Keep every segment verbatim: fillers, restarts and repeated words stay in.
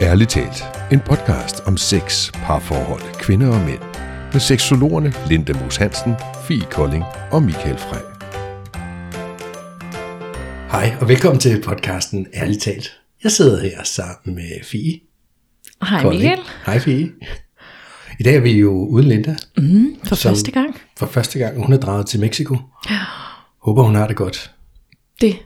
Ærligt talt, en podcast om sex, parforhold, kvinder og mænd, med seksologerne Linda Moos Hansen, Fie Kolding og Michael Frej. Hej og velkommen til podcasten Ærligt talt. Jeg sidder her sammen med Fie. Hej Kolding. Michael. Hej Fie. I dag er vi jo uden Linda. Mm, for første gang. For første gang. Hun er draget til Mexico. Ja. Håber hun har det godt. Det,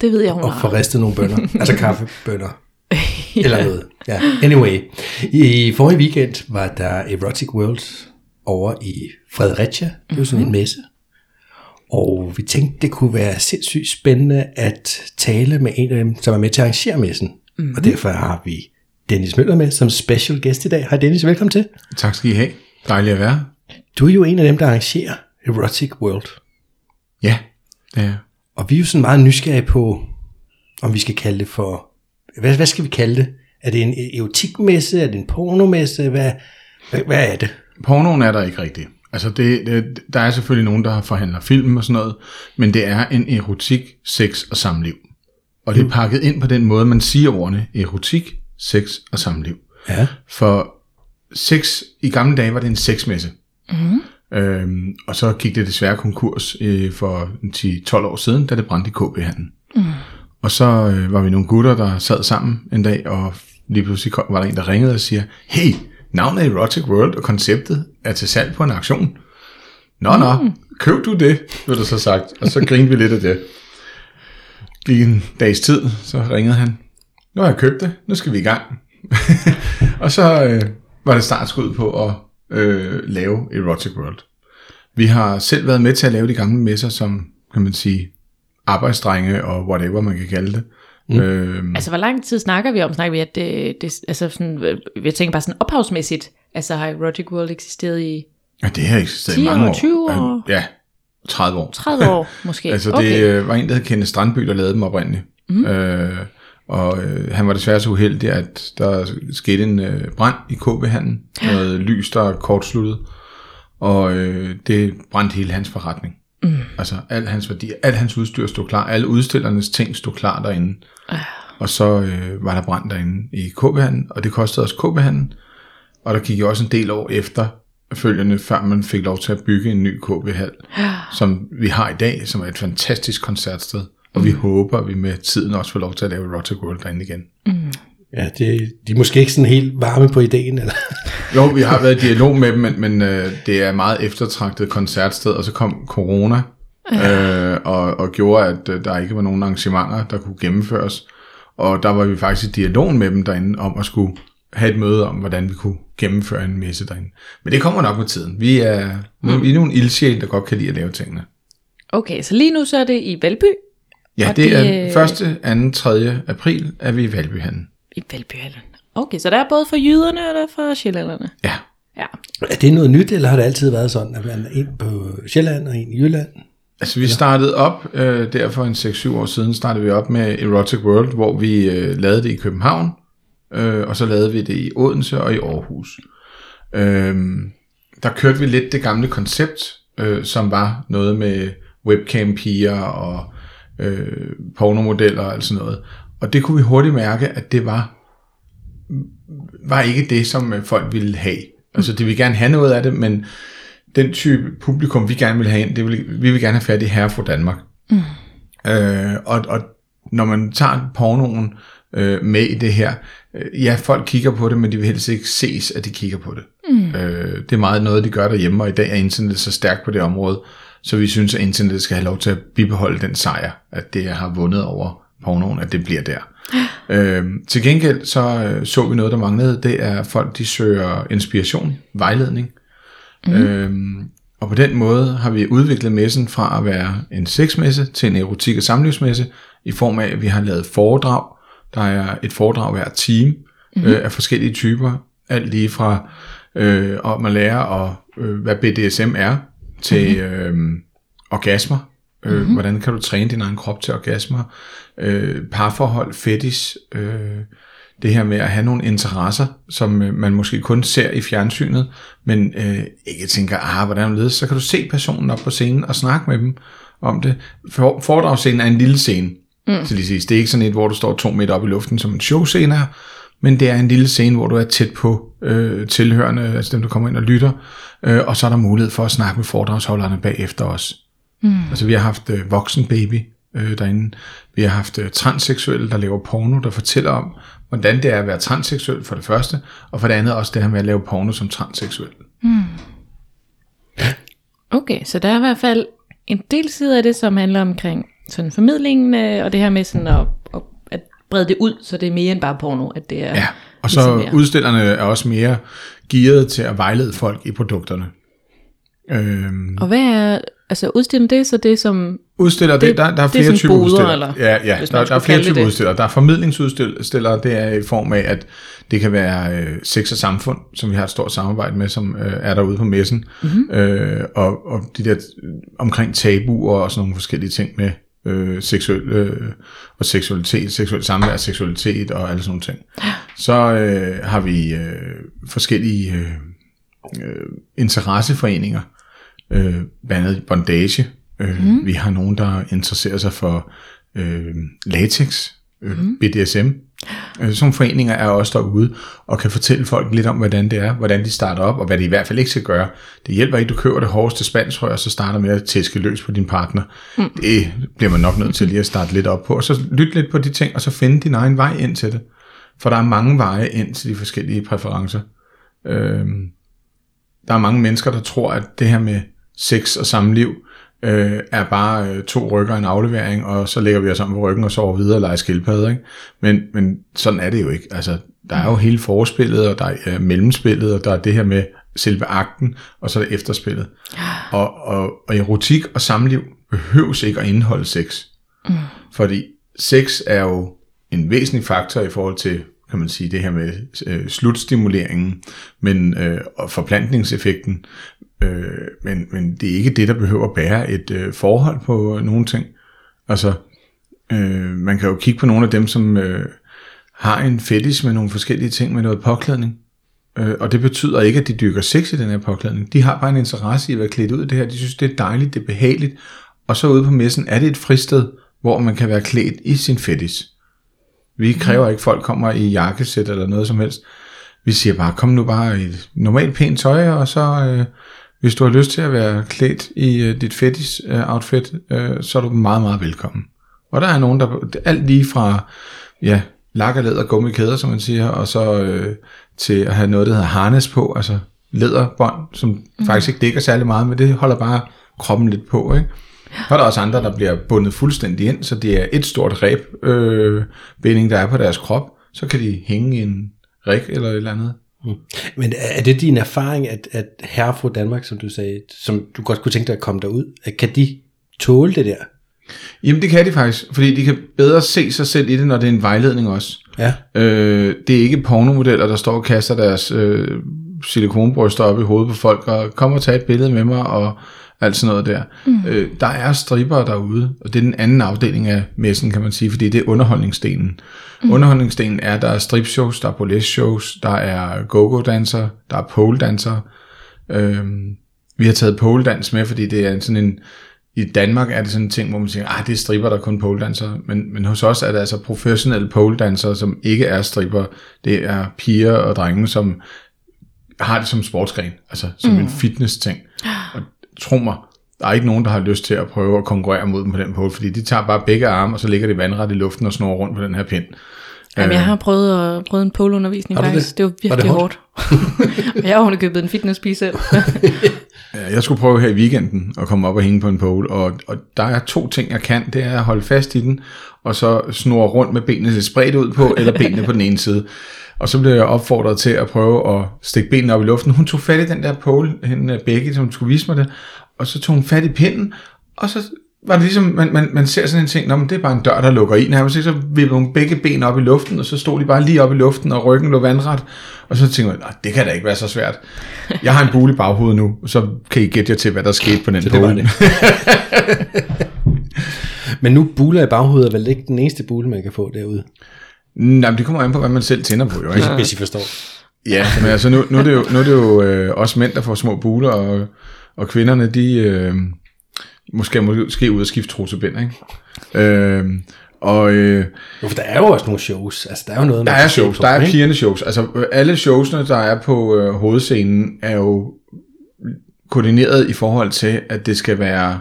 det ved jeg hun og har. Og får ristet nogle bønner. Altså kaffebønner. Ja. Eller noget. Ja. Anyway. I forrige weekend var der Erotic World over i Fredericia. Det var sådan mm-hmm. en messe. Og vi tænkte, det kunne være sindssygt spændende at tale med en af dem, som er med til at arrangere messen. Mm-hmm. Og derfor har vi Dennis Møller med som special guest i dag. Hej Dennis, velkommen til. Tak skal I have. Dejligt at være. Du er jo en af dem, der arrangerer Erotic World. Ja, det er. Og vi er jo sådan meget nysgerrige på, om vi skal kalde det for... Hvad, hvad skal vi kalde det? Er det en erotikmesse? Er det en pornomesse? Hvad, hvad, hvad er det? Pornoen er der ikke rigtigt. Altså det, det, der er selvfølgelig nogen, der forhandler film og sådan noget, men det er en erotik, sex og samliv. Og det er pakket ind på den måde, man siger ordene erotik, sex og samliv. Ja. For sex, i gamle dage var det en sexmesse. Mm. Øhm, og så gik det desværre konkurs øh, for ti tolv år siden, da det brændte i K B-hallen. Mm. Og så øh, var vi nogle gutter, der sad sammen en dag, og lige pludselig kom, var der en, der ringede og siger, hey, navnet Erotic World og konceptet er til salg på en auktion. Nå, mm. nå, køb du det, blev der så sagt. Og så grinede vi lidt af det. Gik en dags tid, så ringede han. Nu har jeg købt det, nu skal vi i gang. Og så øh, var det startskud på at øh, lave Erotic World. Vi har selv været med til at lave de gamle messer, som kan man sige... arbejdsdrenge og whatever man kan kalde det. Mm. Øhm. Altså hvor lang tid snakker vi om? Snakker vi at det, det altså sådan, jeg tænker bare sådan ophavsmæssigt. Altså har Erotic World eksisteret i? Ja, det har eksisteret i mange år. tyve år? Ja, tredive år. tredive år måske. Altså det okay. var en der hed Kenneth Strandby der lavede dem oprindeligt. Mm. Øh, og øh, han var desværre så uheldig at der skete en øh, brand i K B-hallen. Noget lys der kortsluttede. Og øh, det brændte hele hans forretning. Mm. Altså al hans værdier, al hans udstyr stod klar, alle udstillernes ting stod klar derinde. Uh. Og så øh, var der brand derinde i K B-hallen, og det kostede også K B-hallen. Og der gik jo også en del år efter følgende, før man fik lov til at bygge en ny K B-hal, uh. som vi har i dag, som er et fantastisk koncertsted. Og mm. vi håber, at vi med tiden også får lov til at lave Erotic World derinde igen. Mm. Ja, det, de er måske ikke sådan helt varme på ideen, eller? Jo, vi har været i dialog med dem, men, men øh, det er meget eftertragtet koncertsted, og så kom corona, øh, og, og gjorde, at øh, der ikke var nogen arrangementer, der kunne gennemføres. Og der var vi faktisk i dialog med dem derinde, om at skulle have et møde om, hvordan vi kunne gennemføre en messe derinde. Men det kommer nok med tiden. Vi er, mm. vi er nogle ildsjæle, der godt kan lide at lave tingene. Okay, så lige nu så er det i Valby? Ja, det, det er første, anden, tredje april, er vi i Valbyhallen. I Valbyhallen. Okay, så der er både for jyderne og der er for sjællanderne. Ja. ja. Er det noget nyt, eller har det altid været sådan, at man er en på Sjælland og en i Jylland? Altså, vi eller? startede op, øh, der for en seks syv år siden, startede vi op med Erotic World, hvor vi øh, lavede det i København, øh, og så lavede vi det i Odense og i Aarhus. Øh, der kørte vi lidt det gamle koncept, øh, som var noget med webcam-piger og øh, pornomodeller og sådan noget. Og det kunne vi hurtigt mærke, at det var, var ikke det, som folk ville have. Altså, de ville gerne have noget af det, men den type publikum, vi gerne ville have ind, det ville, vi vil gerne have fat i herre fra Danmark. Mm. Øh, og, og når man tager pornoen øh, med i det her, øh, ja, folk kigger på det, men de vil helst ikke ses, at de kigger på det. Mm. Øh, det er meget noget, de gør derhjemme, og i dag er internettet så stærkt på det område, så vi synes, at internettet skal have lov til at bibeholde den sejr, at det har vundet over pornoen, at det bliver der. Øhm, til gengæld så så vi noget, der manglede. Det er folk, de søger inspiration, vejledning. Mm. Øhm, og på den måde har vi udviklet messen fra at være en sexmesse til en erotik- og samlivsmesse, i form af, at vi har lavet foredrag. Der er et foredrag hver time mm. øh, af forskellige typer. Alt lige fra øh, om at lære, øh, hvad B D S M er, til øh, orgasmer. Mm-hmm. Hvordan kan du træne din egen krop til orgasmer, øh, parforhold, fetish, øh, det her med at have nogle interesser, som øh, man måske kun ser i fjernsynet, men øh, ikke tænker, ah, hvordan ledes, så kan du se personen op på scenen og snakke med dem om det. For, foredragsscenen er en lille scene, mm. til lige sidst. Det er ikke sådan et, hvor du står to meter op i luften, som en showscene er, men det er en lille scene, hvor du er tæt på øh, tilhørende, altså dem, der kommer ind og lytter, øh, og så er der mulighed for at snakke med foredragsholderne bagefter os. Mm. Altså vi har haft øh, voksenbaby øh, derinde, vi har haft øh, transseksuelle, der laver porno, der fortæller om, hvordan det er at være transseksuel for det første, og for det andet også det her med at lave porno som transseksuel. Mm. Okay, så der er i hvert fald en del side af det, som handler omkring sådan formidlingen, øh, og det her med sådan at, at, at brede det ud, så det er mere end bare porno, at det er... Ja, og så mere. Udstillerne er også mere gearet til at vejlede folk i produkterne. Øhm. Og hvad er... Altså udstiller det så det som... Udstiller det, det der, der er flere typer udstillere. Ja, ja der, der er flere typer udstillere. Der er formidlingsudstillere, det er i form af, at det kan være øh, sex og samfund, som vi har et stort samarbejde med, som øh, er derude på messen. Mm-hmm. Øh, og, og de der omkring tabuer og sådan nogle forskellige ting med øh, seksuel øh, og seksualitet, seksuel samvær, seksualitet og alle sådan nogle ting. Så øh, har vi øh, forskellige øh, interesseforeninger, Øh, bandet bondage. Øh, mm. Vi har nogen, der interesserer sig for øh, latex, øh, mm. B D S M. Øh, sådan foreninger er også derude og kan fortælle folk lidt om, hvordan det er, hvordan de starter op, og hvad de i hvert fald ikke skal gøre. Det hjælper ikke, du køber det hårdeste spandsrør, og så starter med at tæske løs på din partner. Mm. Det bliver man nok nødt til lige at starte lidt op på, og så lytte lidt på de ting, og så finde din egen vej ind til det. For der er mange veje ind til de forskellige præferencer. Øh, der er mange mennesker, der tror, at det her med sex og samliv øh, er bare øh, to rykker og en aflevering, og så lægger vi os om på ryggen og sover videre og leger skildpadder, ikke? Men, men sådan er det jo ikke. Altså, der er jo hele forspillet, og der er mellemspillet, og der er det her med selve akten, og så er det efterspillet. Og, og, og erotik og samliv behøves ikke at indeholde sex. Mm. Fordi sex er jo en væsentlig faktor i forhold til, kan man sige, det her med øh, slutstimuleringen, men, øh, og forplantningseffekten. Øh, men, men det er ikke det, der behøver at bære et øh, forhold på nogle ting. Altså, øh, man kan jo kigge på nogle af dem, som øh, har en fetish med nogle forskellige ting, med noget påklædning. Øh, og det betyder ikke, at de dykker sex i den her påklædning. De har bare en interesse i at være klædt ud i det her. De synes, det er dejligt, det er behageligt. Og så ude på messen er det et fristed, hvor man kan være klædt i sin fetish. Vi kræver ikke, at folk kommer i jakkesæt eller noget som helst. Vi siger bare, kom nu bare i et normalt pænt tøj, og så øh, hvis du har lyst til at være klædt i øh, dit fetish-outfit, øh, øh, så er du meget, meget velkommen. Og der er nogen, der alt lige fra ja, lak og læder og gummikæder, som man siger, og så øh, til at have noget, der hedder harness på, altså læderbånd, som mm. faktisk ikke dækker særlig meget, men det holder bare kroppen lidt på, ikke? Så er der også andre, der bliver bundet fuldstændig ind, så det er et stort ræbbinding, øh, der er på deres krop. Så kan de hænge i en ræk eller et eller andet. Mm. Men er det din erfaring, at, at herre fra Danmark, som du sagde, som du godt kunne tænke dig at komme derud, at kan de tåle det der? Jamen det kan de faktisk, fordi de kan bedre se sig selv i det, når det er en vejledning også. Ja. Øh, det er ikke pornomodeller, der står og kaster deres øh, silikonbryster op i hovedet på folk, og kommer og tager et billede med mig, og alt sådan noget der. Mm. Øh, der er stripper derude, og det er den anden afdeling af messen, kan man sige, fordi det er underholdningsdelen. Mm. Underholdningsdelen er, der er stripshows, der er burlesque shows, der er go-go-danser, der er poledanser. Øh, vi har taget poledans med, fordi det er sådan en, i Danmark er det sådan en ting, hvor man siger, ah, det er stripper, der er kun poledanser, men, men hos os er det altså professionelle poledansere, som ikke er stripper. Det er piger og drenge, som har det som sportsgren, altså som mm. en fitness-ting. Og tro mig, der er ikke nogen, der har lyst til at prøve at konkurrere mod dem på den pole, fordi de tager bare begge arme, og så ligger de vandret i luften og snor rundt på den her pind. Jamen, jeg har prøvet, at, prøvet en poleundervisning faktisk. Det? det var virkelig var det hårdt. hårdt. Jeg har jo købt en fitnesspige selv. Jeg skulle prøve her i weekenden at komme op og hænge på en pole, og, og der er to ting, jeg kan. Det er at holde fast i den, og så snor rundt med benene spredt ud på, eller benene på den ene side. Og så blev jeg opfordret til at prøve at stikke benene op i luften. Hun tog fat i den der pole, hende Becky, som skulle vise mig det, og så tog hun fat i pinden, og så var det ligesom, man, man, man ser sådan en ting, nå, men det er bare en dør, der lukker ind her, så vippede hun begge ben op i luften, og så stod de bare lige op i luften, og ryggen lå vandret, og så tænkte jeg, det kan da ikke være så svært. Jeg har en bule i baghovedet nu, så kan I gætte jer til, hvad der skete på den pole. Men nu buler i baghovedet er vel ikke den eneste bule, man kan få derude? Nej, men det kommer an på, hvad man selv tænder på, jo, ikke? Hvis I forstår. Ja, men altså, nu, nu er det jo, nu er det jo øh, også mænd, der får små buler, og, og kvinderne, de øh, måske måske ud at skifte trusebind, ikke? Øh, Og, øh, for der er jo også nogle shows. Altså, der er jo noget, der er shows. Der er pigerne shows. Altså, alle showsene, der er på øh, hovedscenen, er jo koordineret i forhold til, at det skal være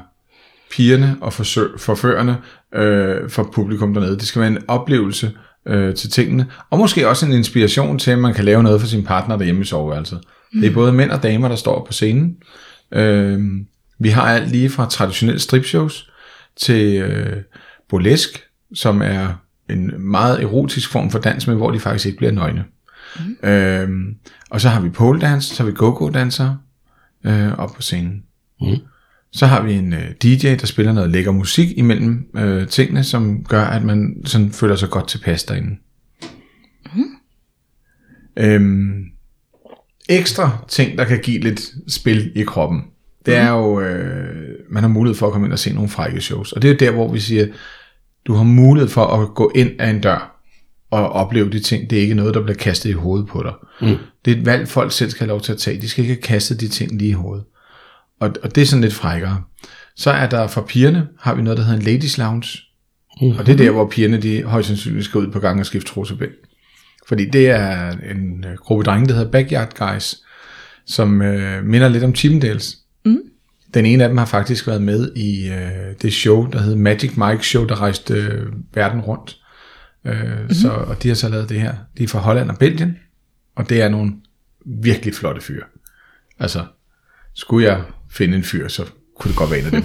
pigerne og forsø- forførerne øh, for publikum dernede. Det skal være en oplevelse øh, til tingene. Og måske også en inspiration til, at man kan lave noget for sin partner derhjemme i soveværelset. Mm. Det er både mænd og damer, der står på scenen. Øh, vi har alt lige fra traditionelle stripshows til øh, burlesk, som er en meget erotisk form for dans, men hvor de faktisk ikke bliver nøgne. Mm. Øhm, og så har vi poledans, så har vi go-go-dansere øh, op på scenen. Mm. Så har vi en øh, D J, der spiller noget lækker musik imellem øh, tingene, som gør, at man sådan føler sig godt tilpas derinde. Mm. Øhm, ekstra ting, der kan give lidt spil i kroppen, det mm. er jo, øh, man har mulighed for at komme ind og se nogle frække shows. Og det er jo der, hvor vi siger, du har mulighed for at gå ind af en dør og opleve de ting. Det er ikke noget, der bliver kastet i hovedet på dig. Mm. Det er et valg, folk selv skal have lov til at tage. De skal ikke have kastet de ting lige i hovedet. Og, og det er sådan lidt frækkere. Så er der for pigerne, har vi noget, der hedder en ladies lounge. Mm. Og det er der, hvor pigerne de højst sandsynligt skal ud på gangen og skifte trusebænd. Fordi det er en gruppe drenge, der hedder Backyard Guys, som øh, minder lidt om Chippendales. Mm. Den ene af dem har faktisk været med i øh, det show, der hedder Magic Mike Show, der rejste øh, verden rundt. Øh, mm-hmm. så, og de har så lavet det her. De er fra Holland og Belgien, og det er nogle virkelig flotte fyre. Altså, skulle jeg finde en fyr, så kunne det godt være en af dem.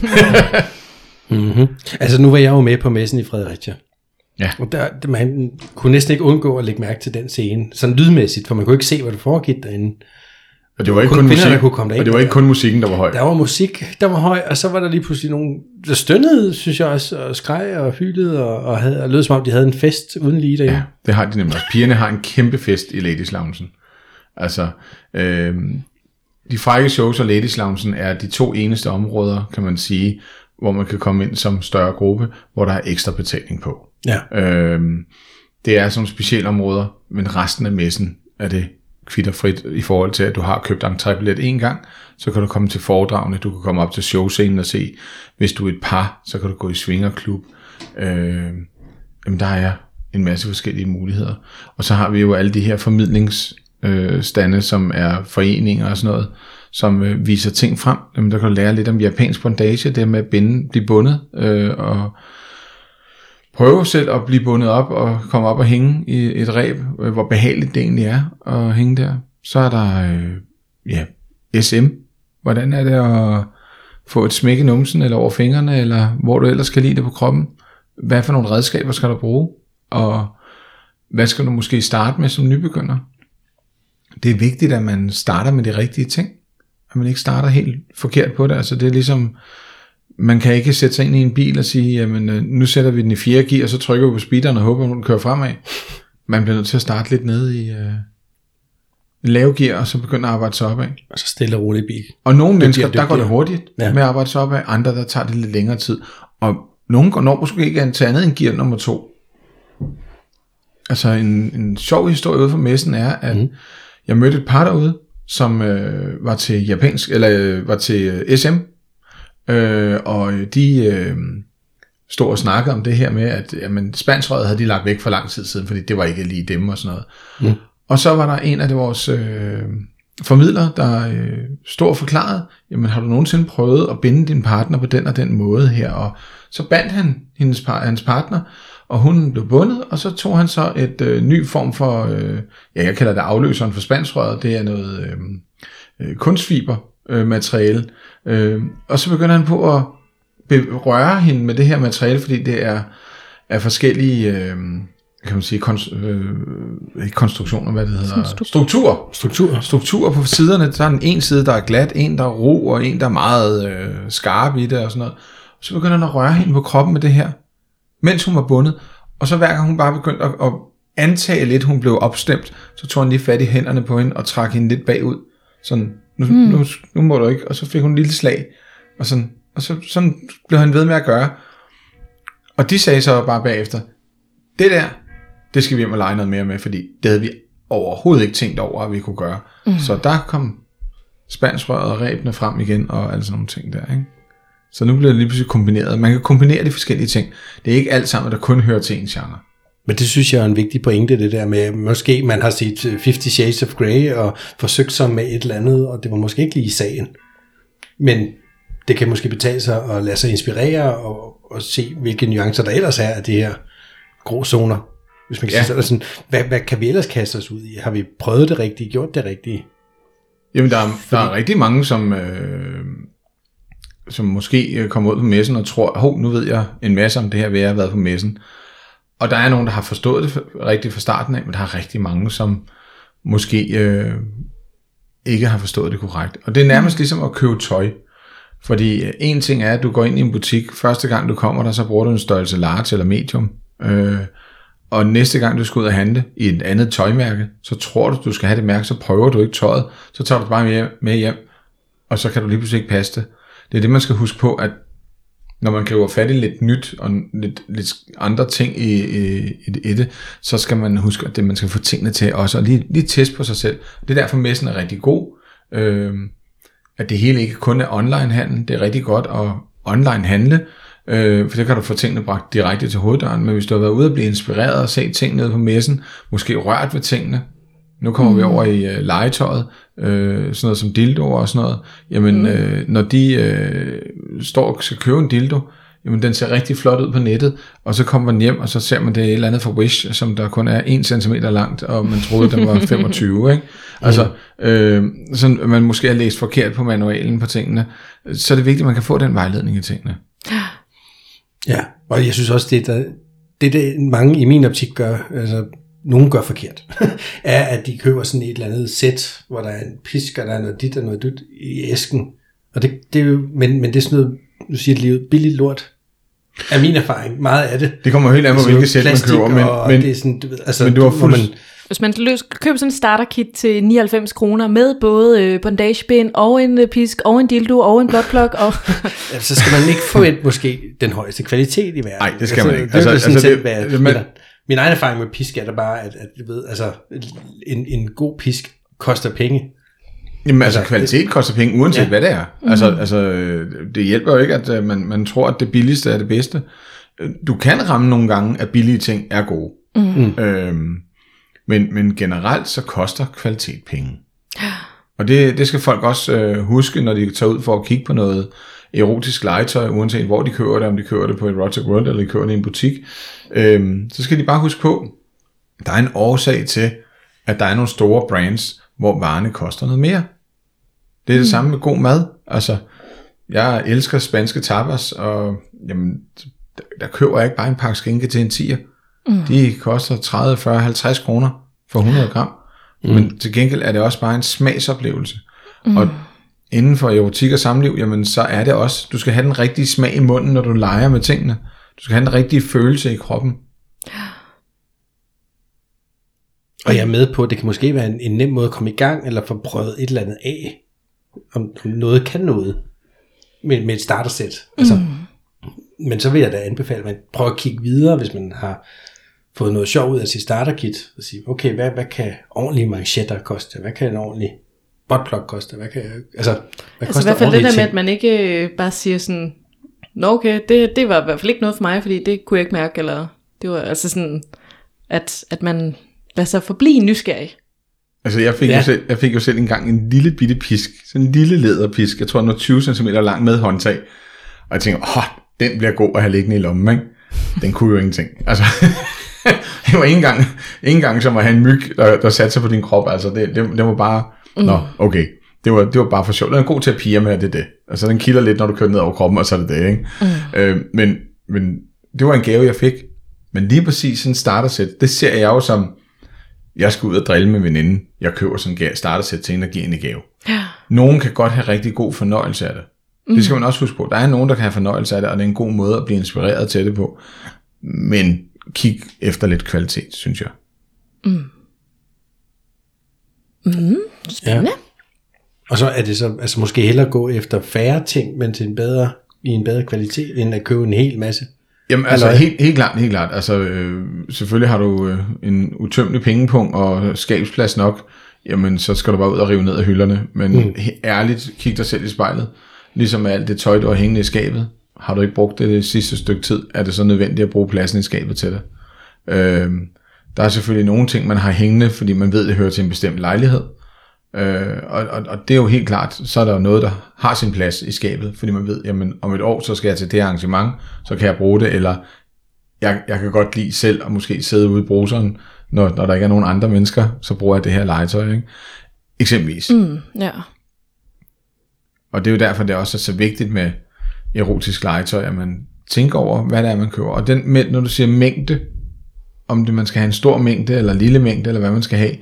mm-hmm. Altså, nu var jeg jo med på messen i Fredericia. Ja. Og der, man kunne næsten ikke undgå at lægge mærke til den scene, sådan lydmæssigt, for man kunne ikke se, hvad der foregik derinde. Og det var ikke kun, kun, musik, der kunne komme og det var ikke kun musikken, der var høj. Der var musik, der var høj, og så var der lige pludselig nogen, der stønnede, synes jeg også, og skreg og hylede, og, og, havde, og lød som om, de havde en fest uden lige derinde. Ja, det har de nemlig også. Pigerne har en kæmpe fest i Ladies Loungen. Altså, øh, de frække shows og Ladies Loungen er de to eneste områder, kan man sige, hvor man kan komme ind som større gruppe, hvor der er ekstra betaling på. Ja. Øh, det er som specialområder, men resten af messen er det kvitterfrit i forhold til, at du har købt entrébillet en gang, så kan du komme til foredragene, du kan komme op til showscenen og se, hvis du er et par, så kan du gå i svingerklub. Øh, jamen der er en masse forskellige muligheder. Og så har vi jo alle de her formidlingsstande, øh, som er foreninger og sådan noget, som øh, viser ting frem. Jamen der kan du lære lidt om japansk bondage, det med at binde, blive bundet øh, og prøve selv at blive bundet op og komme op og hænge i et ræb, hvor behageligt det egentlig er at hænge der. Så er der øh, ja, S M. Hvordan er det at få et smæk i numsen eller over fingrene, eller hvor du ellers skal lide det på kroppen? Hvad for nogle redskaber skal du bruge? Og hvad skal du måske starte med som nybegynder? Det er vigtigt, at man starter med de rigtige ting, at man ikke starter helt forkert på det. Altså det er ligesom... Man kan ikke sætte sig ind i en bil og sige, jamen nu sætter vi den i fjerde gear, og så trykker vi på speederen og håber, at den kører fremad. Man bliver nødt til at starte lidt ned i øh, lave gear, og så begynde at arbejde sig opad. Og så stille og roligt bil. Og nogle dygtigere, mennesker, dygtigere. Der går det hurtigt ja. Med at arbejde sig opad, andre der tager det lidt længere tid. Og nogle går når måske ikke til andet end gear nummer to. Altså en, en sjov historie ude for messen er, at mm. jeg mødte et par derude, som øh, var til japansk, eller øh, var til øh, S M. Øh, og de øh, stod og snakkede om det her med, at jamen, spanskrøret havde de lagt væk for lang tid siden, fordi det var ikke lige dem og sådan noget. Mm. Og så var der en af de, vores øh, formidlere, der øh, stod og forklarede, jamen har du nogensinde prøvet at binde din partner på den og den måde her? Og så bandt han hendes, hans partner, og hun blev bundet, og så tog han så et øh, ny form for, øh, ja jeg kalder det afløseren for spanskrøret, det er noget øh, kunstfiber. materiale, øh, og så begynder han på at berøre hende med det her materiale, fordi det er, er forskellige øh, kan man sige konst- øh, ikke konstruktioner, hvad det hedder struktur. Strukturer. Strukturer. Strukturer på siderne, der er en, en side, der er glat, en der er ro, og en der er meget øh, skarp i det og sådan noget, og så begynder han at røre hende på kroppen med det her, mens hun var bundet, og så hver gang hun bare begyndte at, at antage lidt, hun blev opstemt, så tog han lige fat i hænderne på hende og trak hende lidt bagud, sådan Nu, mm. nu, nu må du ikke, og så fik hun et lille slag, og sådan, og så, sådan blev han ved med at gøre, og de sagde så bare bagefter, det der, det skal vi hjem og lege noget mere med, fordi det havde vi overhovedet ikke tænkt over, at vi kunne gøre, mm. så der kom spanskrøret og ræbene frem igen, og alle sådan nogle ting der, ikke? Så nu bliver det lige pludselig kombineret. Man kan kombinere de forskellige ting. Det er ikke alt sammen, der kun hører til en genre. Men det synes jeg er en vigtig pointe, det der med, måske man har set Fifty Shades of Grey og forsøgt sig med et eller andet, og det var måske ikke lige sagen. Men det kan måske betale sig at lade sig inspirere og, og se, hvilke nuancer der ellers er af de her gråzoner. Hvis man kan ja. sige sådan, hvad, hvad kan vi ellers kaste os ud i? Har vi prøvet det rigtige, gjort det rigtige? Jamen, der er, Fordi... der er rigtig mange, som... Øh... som måske kommer ud på messen og tror, hov, nu ved jeg en masse om det her, ved jeg har været på messen. Og der er nogen, der har forstået det rigtigt fra starten af, men der er rigtig mange, som måske øh, ikke har forstået det korrekt. Og det er nærmest ligesom at købe tøj. Fordi en ting er, at du går ind i en butik, første gang du kommer der, så bruger du en størrelse large eller medium. Øh, og næste gang du skal ud og handle i et andet tøjmærke, så tror du, du skal have det mærke, så prøver du ikke tøjet, så tager du det bare med hjem, og så kan du lige pludselig ikke passe det. Det er det, man skal huske på, at når man griber fat i lidt nyt og lidt, lidt andre ting i, i, i det, så skal man huske, at det, man skal få tingene til også, og lige, lige teste på sig selv. Det er derfor, messen er rigtig god. Øh, at det hele ikke kun er online-handel. Det er rigtig godt at online-handle, øh, for så kan du få tingene bragt direkte til hoveddøren. Men hvis du har været ude og blive inspireret og set ting nede på messen, måske rørt ved tingene, nu kommer mm. vi over i øh, legetøjet, øh, sådan noget som dildoer og sådan noget. Jamen, mm. øh, når de øh, står og skal købe en dildo, jamen den ser rigtig flot ud på nettet, og så kommer man hjem, og så ser man det et eller andet fra Wish, som der kun er en centimeter langt, og man troede, den var femogtyve, ikke? Altså, øh, så man måske har læst forkert på manualen på tingene. Så er det vigtigt, at man kan få den vejledning i tingene. Ja, og jeg synes også, det der, det der mange i min optik gør, altså, nogen gør forkert, er, at de køber sådan et eller andet sæt, hvor der er en pisk, og der er noget dit og noget dyt i æsken. Og det, det er jo, men, men det er sådan noget, du siger det lige, billigt lort, er min erfaring, meget af det. Det kommer helt an på, hvilket sæt man køber, men, og, men, og det er sådan, du ved, altså, men du har fuldt... Man, hvis man køber sådan en starterkit til nioghalvfems kroner med både bondagebind og en pisk og en dildo og en blotplok. Og... ja, så skal man ikke få et, måske den højeste kvalitet i verden. Nej, det skal altså, man ikke. Altså, det, altså, det, altså, det, man, min egen erfaring med pisk er der bare, at, at du ved, altså, en, en god pisk koster penge. Jamen altså, altså kvalitet det, koster penge, uanset ja. hvad det er. Altså, mm-hmm. altså, det hjælper jo ikke, at man, man tror, at det billigste er det bedste. Du kan ramme nogle gange, at billige ting er gode. Mm-hmm. Øhm, men, men generelt, så koster kvalitet penge. Og det, det skal folk også øh, huske, når de tager ud for at kigge på noget erotisk legetøj, uanset hvor de køber det, om de køber det på Erotic World, eller de køber det i en butik, øhm, så skal de bare huske på, der er en årsag til, at der er nogle store brands, hvor varerne koster noget mere. Det er det mm. samme med god mad. Altså, jeg elsker spanske tapas, og jamen, der, der køber jeg ikke bare en pakke skinke til en tier. Mm. De koster tredive, fyrre, halvtreds kroner for hundrede gram. Mm. Men til gengæld er det også bare en smagsoplevelse. Mm. Og inden for erotik og samliv, jamen så er det også, du skal have den rigtige smag i munden, når du leger med tingene. Du skal have den rigtige følelse i kroppen. Og jeg er med på, at det kan måske være en, en nem måde at komme i gang, eller få prøvet et eller andet af, om noget kan noget, med, med et startersæt. Altså, mm. Men så vil jeg da anbefale, at man prøver at kigge videre, hvis man har fået noget sjov ud af sit starterkit, og sige, okay, hvad, hvad kan ordentlige manchetter koste? Hvad kan en ordentlig botplug koster, hvad kan altså hvad altså koster i hvert fald det der ting? Med, at man ikke øh, bare siger sådan, nå okay, det, det var i hvert fald ikke noget for mig, fordi det kunne jeg ikke mærke, eller det var altså sådan, at, at man lader sig forblive nysgerrig. Altså jeg fik, ja. jo selv, jeg fik jo selv engang en lille bitte pisk, sådan en lille læderpisk, jeg tror den var tyve centimeter lang med håndtag, og jeg tænkte, åh, den bliver god at have liggende i lommen, ikke? Den kunne jo ingenting, altså... det var ikke engang, ikke engang som at have en myg, der, der satte sig på din krop, altså det, det, det var bare... Mm. Nå, okay. Det var, det var bare for sjovt. Det er en god terapi med, at det er det. Altså, den kilder lidt, når du kører ned over kroppen, og så er det det, ikke? Mm. Øh, men, men det var en gave, jeg fik. Men lige præcis sådan en startersæt, det ser jeg jo som, jeg skal ud og drille med veninde. Jeg køber sådan en startersæt til en, der giver en gave. Ja. Nogen kan godt have rigtig god fornøjelse af det. Mm. Det skal man også huske på. Der er nogen, der kan have fornøjelse af det, og det er en god måde at blive inspireret til det på. Men kig efter lidt kvalitet, synes jeg. Mm. Mm, spændende. Ja. Og så er det så altså måske hellere gå efter færre ting, men til en bedre, i en bedre kvalitet, end at købe en hel masse. Jamen altså Eller... helt, helt klart, helt klart. Altså øh, selvfølgelig har du øh, en utømmelig pengepunkt og skabsplads nok, jamen så skal du bare ud og rive ned af hylderne, men mm. ærligt, kig dig selv i spejlet. Ligesom alt det tøj, du har hængende i skabet, har du ikke brugt det det sidste stykke tid, er det så nødvendigt at bruge pladsen i skabet til det. Øh, der er selvfølgelig nogle ting, man har hængende, fordi man ved, det hører til en bestemt lejlighed. Øh, og, og, og det er jo helt klart, så er der jo noget, der har sin plads i skabet, fordi man ved, jamen om et år, så skal jeg til det arrangement, så kan jeg bruge det, eller jeg, jeg kan godt lide selv at måske sidde ude i bruseren, når, når der ikke er nogen andre mennesker, så bruger jeg det her legetøj, ikke? Eksempelvis. Mm, ja. Og det er jo derfor, det også er så vigtigt med erotisk legetøj, at man tænker over, hvad det er, man køber. Og den, når du siger mængde, om det, man skal have en stor mængde, eller lille mængde, eller hvad man skal have,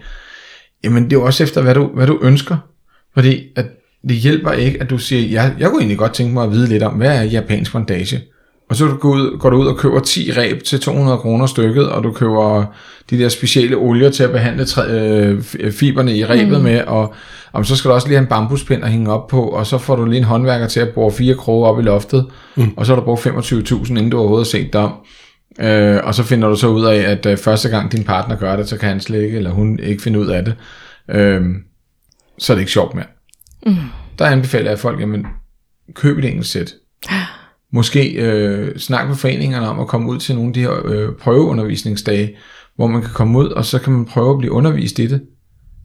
jamen det er jo også efter, hvad du, hvad du ønsker. Fordi at det hjælper ikke, at du siger, jeg, jeg kunne egentlig godt tænke mig at vide lidt om, hvad er japansk bondage? Og så går du, ud, går du ud og køber ti ræb til to hundrede kroner stykket, og du køber de der specielle olier til at behandle træ, øh, fiberne i ræbet mm. med, og, og så skal du også lige have en bambuspind at hænge op på, og så får du lige en håndværker til at bruge fire kroge op i loftet, mm. og så har du brugt femogtyve tusind, inden du overhovedet har set dig om. Øh, og så finder du så ud af, at øh, første gang din partner gør det, så kan han slet ikke, eller hun ikke finde ud af det. Øh, så er det ikke sjovt mere. Mm. Der anbefaler jeg folk, jamen køb et engelsk sæt. Måske øh, snak med foreningerne om at komme ud til nogle af de her øh, prøveundervisningsdage, hvor man kan komme ud, og så kan man prøve at blive undervist i det.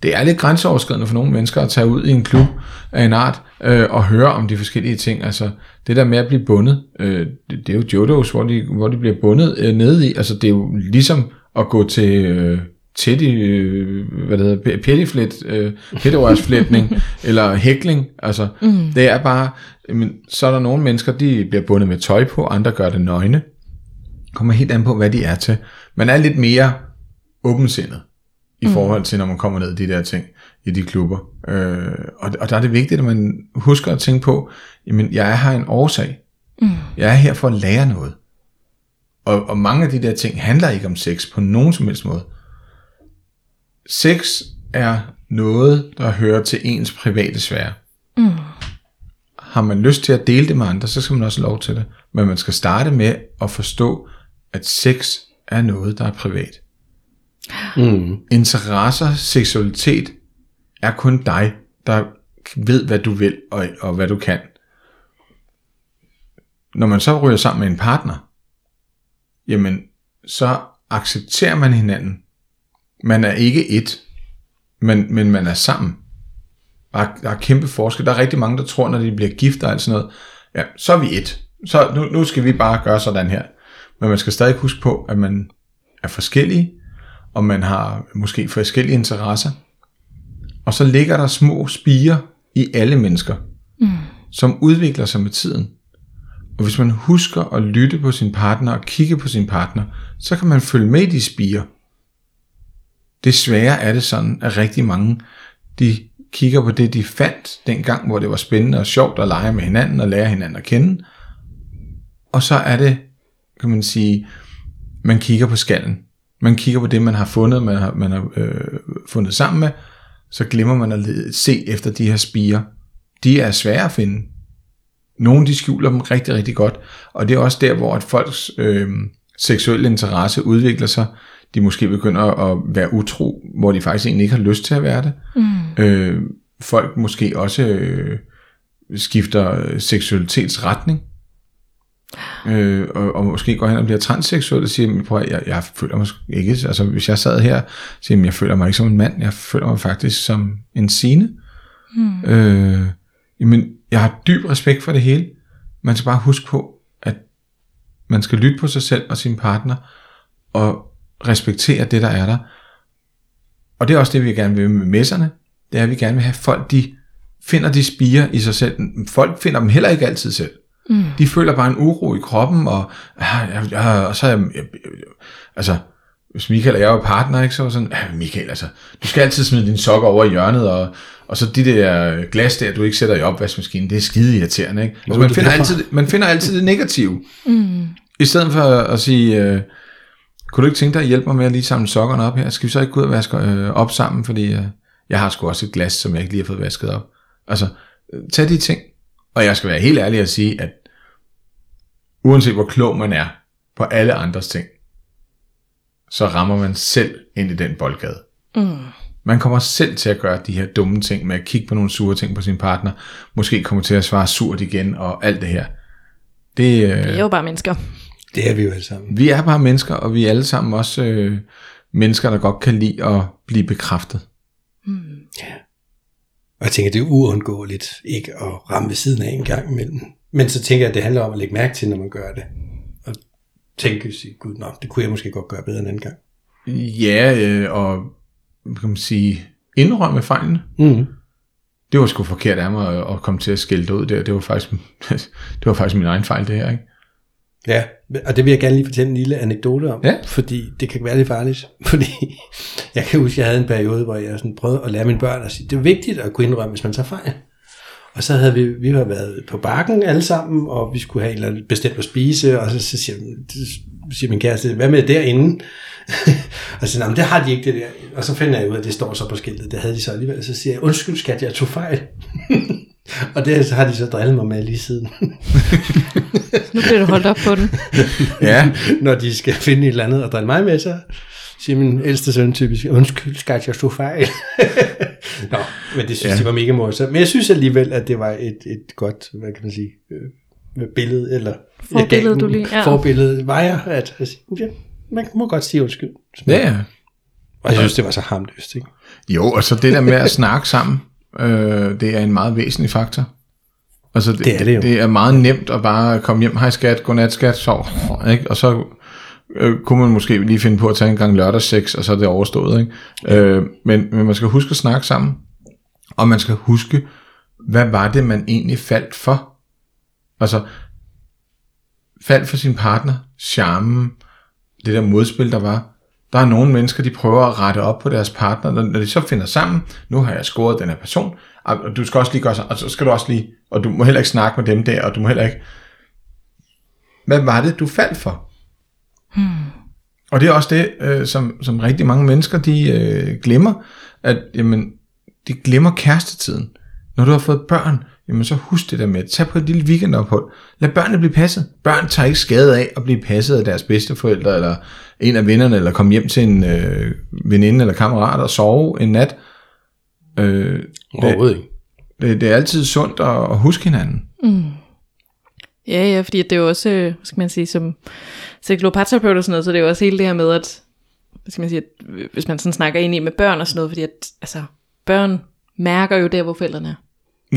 Det er lidt grænseoverskridende for nogle mennesker at tage ud i en klub af en art øh, og høre om de forskellige ting. Altså det der med at blive bundet, øh, det, det er jo jodos, hvor de, hvor de bliver bundet øh, nede i. Altså det er jo ligesom at gå til øh, teddy, øh, hvad det hedder, pettiflet, øh, petterørsflætning eller hækling. Altså mm. det er bare, men så er der nogle mennesker, de bliver bundet med tøj på, andre gør det nøgne. Kommer helt an på, hvad de er til. Man er lidt mere åbensindet i forhold til, når man kommer ned i de der ting, i de klubber. Øh, og, og der er det vigtigt, at man husker at tænke på, jamen, jeg er her en årsag. Mm. Jeg er her for at lære noget. Og, og mange af de der ting handler ikke om sex på nogen som helst måde. Sex er noget, der hører til ens private sfære. Mm. Har man lyst til at dele det med andre, så skal man også have lov til det. Men man skal starte med at forstå, at sex er noget, der er privat. Mm. Interesser, seksualitet er kun dig, der ved, hvad du vil og, og hvad du kan. Når man så ryger sammen med en partner, jamen så accepterer man hinanden. Man er ikke et, men, men man er sammen. Der er kæmpe forskel. Der er rigtig mange, der tror, når de bliver gift og alt sådan noget, ja, så er vi et. Så nu, nu skal vi bare gøre sådan her. Men man skal stadig huske på, at man er forskellige, og man har måske forskellige interesser, og så ligger der små spirer i alle mennesker, mm. som udvikler sig med tiden. Og hvis man husker at lytte på sin partner og kigge på sin partner, så kan man følge med i de spirer. Desværre er det sådan, at rigtig mange, de kigger på det, de fandt dengang, hvor det var spændende og sjovt at lege med hinanden og lære hinanden at kende. Og så er det, kan man sige, man kigger på skallen. Man kigger på det, man har fundet, man har, man har øh, fundet sammen med, så glemmer man at lede, se efter de her spirer. De er svære at finde. Nogle, de skjuler dem rigtig, rigtig godt, og det er også der, hvor at folks øh, seksuelle interesse udvikler sig. De måske begynder at være utro, hvor de faktisk egentlig ikke har lyst til at være det. Mm. Øh, folk måske også øh, skifter seksualitetsretning. Øh, og, og måske går hen og bliver transseksuel og siger, prøv at, jeg, jeg føler mig ikke, altså hvis jeg sad her, siger jeg, jeg føler mig ikke som en mand, jeg føler mig faktisk som en sine. Mm. Øh, jamen, jeg har dyb respekt for det hele. Man skal bare huske på, at man skal lytte på sig selv og sin partner og respektere det, der er der. Og det er også det, vi gerne vil med messerne. Det er, at vi gerne vil have folk, de finder de spirer i sig selv. Folk finder dem heller ikke altid selv. Mm. De føler bare en uro i kroppen, og, øh, øh, og så er øh, øh, altså, hvis Michael og jeg var partner, ikke, så var sådan, øh, Michael, altså, du skal altid smide dine sokker over i hjørnet, og, og så de der glas der, du ikke sætter i opvaskemaskinen, det er skide irriterende, ikke? Altså, man, finder altid, man finder altid det negative. Mm. I stedet for at sige, øh, kunne du ikke tænke dig at hjælpe mig med at lige samle sokkerne op her? Skal vi så ikke gå ud og vaske øh, op sammen, fordi øh, jeg har sgu også et glas, som jeg ikke lige har fået vasket op. Altså, tag de ting. Og jeg skal være helt ærlig at sige, at uanset hvor klog man er på alle andres ting, så rammer man selv ind i den boldgade. Mm. Man kommer selv til at gøre de her dumme ting med at kigge på nogle sure ting på sin partner. Måske kommer til at svare surt igen og alt det her. Det, øh, det er jo bare mennesker. Det er vi jo alle sammen. Vi er bare mennesker, og vi er alle sammen også øh, mennesker, der godt kan lide at blive bekræftet. Mm. Ja. Og jeg tænker, det er uundgåeligt ikke at ramme ved siden af en gang imellem. Men så tænker jeg, at det handler om at lægge mærke til, når man gør det. Og tænke sig, gud, nå, det kunne jeg måske godt gøre bedre en anden gang. Ja, øh, og kan man sige, indrømme fejlen. Mm. Det var sgu forkert af mig at, at komme til at skille det ud der. Det var faktisk, det var faktisk min egen fejl, det her, ikke? Ja, og det vil jeg gerne lige fortælle en lille anekdote om, ja. Fordi det kan være lidt farligt, fordi jeg kan huske, jeg havde en periode, hvor jeg sådan prøvede at lære mine børn at sige, det er vigtigt at kunne indrømme, hvis man tager fejl. Og så havde vi, vi havde været på bakken alle sammen, og vi skulle have en eller anden bestemt at spise, og så, så siger, siger min kæreste, hvad med derinde? Og så siger, det har de ikke det der. Og så finder jeg ud af, at det står så på skiltet, det havde de så alligevel, og så siger jeg, undskyld skat, jeg tog fejl. Og det har de så drillet mig med lige siden. Nu bliver du holdt op på den. Ja, når de skal finde et eller andet og drille mig med, så siger min ældste søn typisk, undskyld skat, jeg stod fejl. Nå, men det synes ja. De var mega morsomt. Men jeg synes alligevel, at det var et, et godt, hvad kan man sige, øh, billede, eller forbillede, du lige, ja. Forbillede var jeg, at ja, man må godt sige undskyld. Ja. Og jeg synes, det var så harmløst, ikke? Jo, og så det der med at snakke sammen. Øh, det er en meget væsentlig faktor. Altså det, det, er det, det er meget nemt at bare komme hjem, hej skat, godnat skat, sov, ikke? Og så øh, kunne man måske lige finde på at tage en gang lørdagssex, og så er det overstået, ikke? Øh, men, men man skal huske at snakke sammen, og man skal huske, hvad var det man egentlig faldt for? Altså faldt for sin partner, charmen, det der modspil der var. Der er nogle mennesker, de prøver at rette op på deres partner, når de så finder sammen, nu har jeg scoret den her person, og du skal også lige gøre så, og så skal du også lige, og du må heller ikke snakke med dem der, og du må heller ikke, hvad var det, du faldt for? Hmm. Og det er også det, øh, som, som rigtig mange mennesker, de øh, glemmer, at jamen, de glemmer kærestetiden. Når du har fået børn, jamen så husk det der med, tag på et lille weekendophold, lad børnene blive passet. Børn tager ikke skade af at blive passet af deres bedsteforældre, eller en af vennerne, eller komme hjem til en øh, veninde eller kammerat og sove en nat. Øh, det, det, det er altid sundt at, at huske hinanden. Mm. Ja, ja, fordi det er jo også, hvad skal man sige, som sexologpaterapeut og sådan noget, så det er jo også hele det her med, at, hvad skal man sige, at hvis man sådan snakker ind i med børn og sådan noget, fordi at, altså, børn mærker jo der, hvor forældrene er.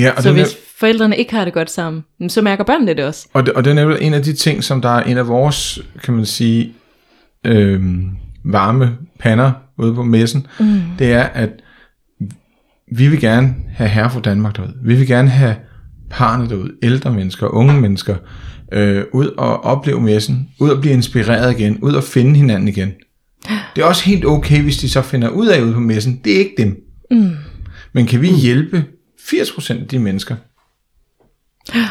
Ja, og så hvis er, forældrene ikke har det godt sammen, så mærker børnene det også. Og det, og det er nemlig en af de ting, som der er en af vores, kan man sige, øh, varme pander ude på messen, mm. det er, at vi vil gerne have herre fra Danmark derude. Vi vil gerne have parrene derude, ældre mennesker, unge mennesker, øh, ud og opleve messen, ud og blive inspireret igen, ud og finde hinanden igen. Det er også helt okay, hvis de så finder ud af ude på messen, det er ikke dem. Mm. Men kan vi hjælpe firs procent af de mennesker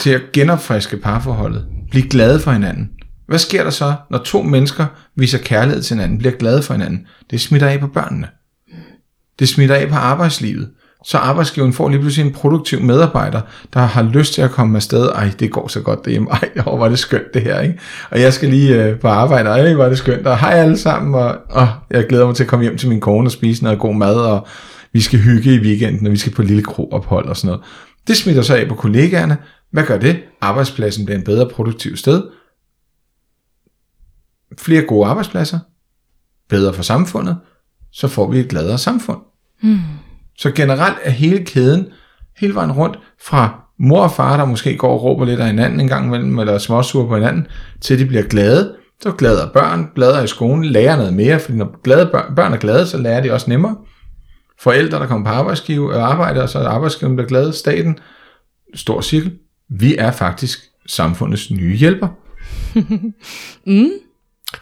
til at genopfriske parforholdet, blive glade for hinanden? Hvad sker der så, når to mennesker viser kærlighed til hinanden, bliver glade for hinanden? Det smitter af på børnene. Det smitter af på arbejdslivet. Så arbejdsgiveren får lige pludselig en produktiv medarbejder, der har lyst til at komme afsted. Ej, det går så godt derhjemme. Ej, hvor var det skønt det her, ikke? Og jeg skal lige øh, på arbejde. Ej, hvor er det skønt. Og hej alle sammen. Og, og jeg glæder mig til at komme hjem til min kone og spise noget god mad. Og vi skal hygge i weekenden, og vi skal på lille kroophold og sådan noget. Det smitter sig af på kollegaerne. Hvad gør det? Arbejdspladsen bliver en bedre produktiv sted. Flere gode arbejdspladser. Bedre for samfundet. Så får vi et gladere samfund. Mm. Så generelt er hele kæden, hele vejen rundt, fra mor og far, der måske går og råber lidt af hinanden en gang imellem, eller småsure på hinanden, til de bliver glade. Så gladere børn, gladere i skolen, lærer noget mere, fordi når glade børn, børn er glade, så lærer de også nemmere. Forældre, der kommer på arbejdsgive, arbejder, og så er arbejdsgiveren, der glade, staten, stor cirkel. Vi er faktisk samfundets nye hjælper. mm.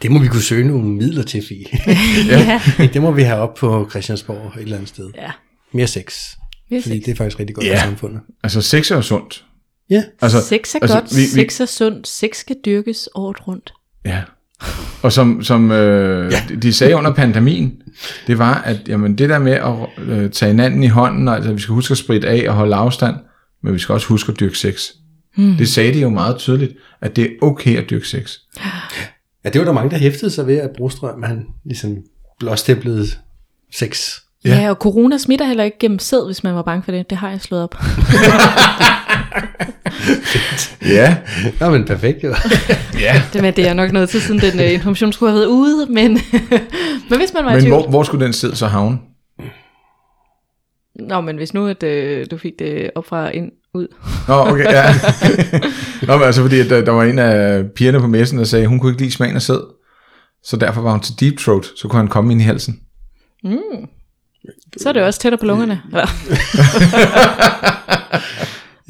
Det må vi kunne søge nogle midler til, Fie. ja. Det må vi have op på Christiansborg et eller andet sted. Ja. Mere sex. Mere fordi sex. Det er faktisk rigtig godt for yeah. samfundet. Altså sex er jo sundt. Ja. Yeah. Altså, sex er altså, godt, vi, vi... sex er sundt, sex skal dyrkes året rundt. Ja. Og som, som øh, ja. de sagde under pandemien, det var, at jamen, det der med at øh, tage hinanden i hånden, altså vi skal huske at spritte af og holde afstand, men vi skal også huske at dyrke sex. Hmm. Det sagde de jo meget tydeligt, at det er okay at dyrke sex. Ja, det var der mange, der hæftede sig ved, at Brostrøm, han ligesom blåstemplede sex. Ja. Ja, og corona smitter heller ikke gennem sæd, hvis man var bange for det. Det har jeg slået op. Ja, nå, men perfekt jo. Ja. Det var det, jeg nok noget til, siden den uh, information skulle have været ude, men, men hvis man var i tvivl. Men hvor, hvor skulle den sæd så havne? Nå, men hvis nu at, øh, du fik det op fra ind, ud. Nå, okay, ja. Nå, men altså fordi, at der, der var en af pigerne på messen, der sagde, hun kunne ikke lide smagen af sæd, så derfor var hun til deep throat, så kunne han komme ind i halsen. Mm. Så er det også tættere på lungerne.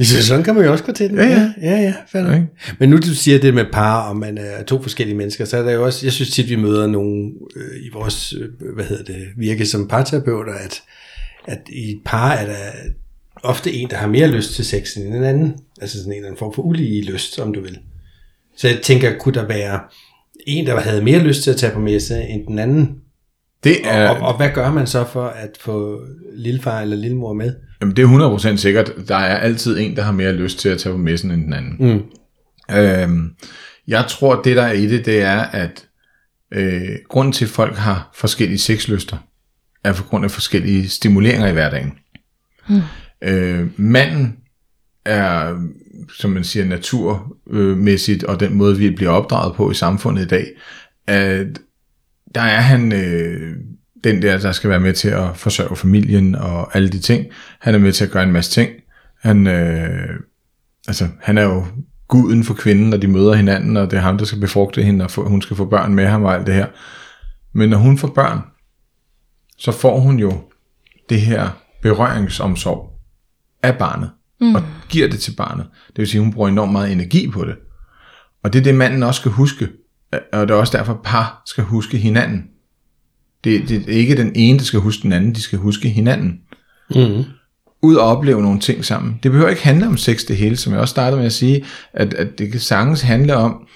Så sådan kan man jo også gå til den. Ja, ja, ja, ja, fandme. Okay. Men nu du siger det med par, og man er to forskellige mennesker, så er der jo også, jeg synes tit, vi møder nogen øh, i vores, øh, hvad hedder det, virke som parterapeuter, at, at i et par er der ofte en, der har mere lyst til sex end en anden. Altså sådan en eller anden form for ulige lyst, om du vil. Så jeg tænker, kunne der være en, der havde mere lyst til at tage på messe end den anden? Det er, og, og, og hvad gør man så for at få lillefar eller lillemor med? Jamen det er hundrede procent sikkert. Der er altid en, der har mere lyst til at tage på messen end den anden. Mm. Øhm, jeg tror, det der er i det, det er, at øh, grunden til, at folk har forskellige sexlyster, er på grund af forskellige stimuleringer i hverdagen. Mm. Øh, manden er, som man siger, naturmæssigt, og den måde, vi bliver opdraget på i samfundet i dag, at der er han øh, den der, der skal være med til at forsørge familien og alle de ting. Han er med til at gøre en masse ting. Han, øh, altså, han er jo guden for kvinden, når de møder hinanden, og det er ham, der skal befrugte hende, og få, hun skal få børn med ham og alt det her. Men når hun får børn, så får hun jo det her berøringsomsorg af barnet, mm. og giver det til barnet. Det vil sige, at hun bruger enormt meget energi på det. Og det er det, manden også skal huske. Og det er også derfor, par skal huske hinanden. Det, det er ikke den ene, der skal huske den anden. De skal huske hinanden. Mm. Ud og opleve nogle ting sammen. Det behøver ikke handle om sex det hele, som jeg også startede med at sige, at, at det kan sagtens handle om,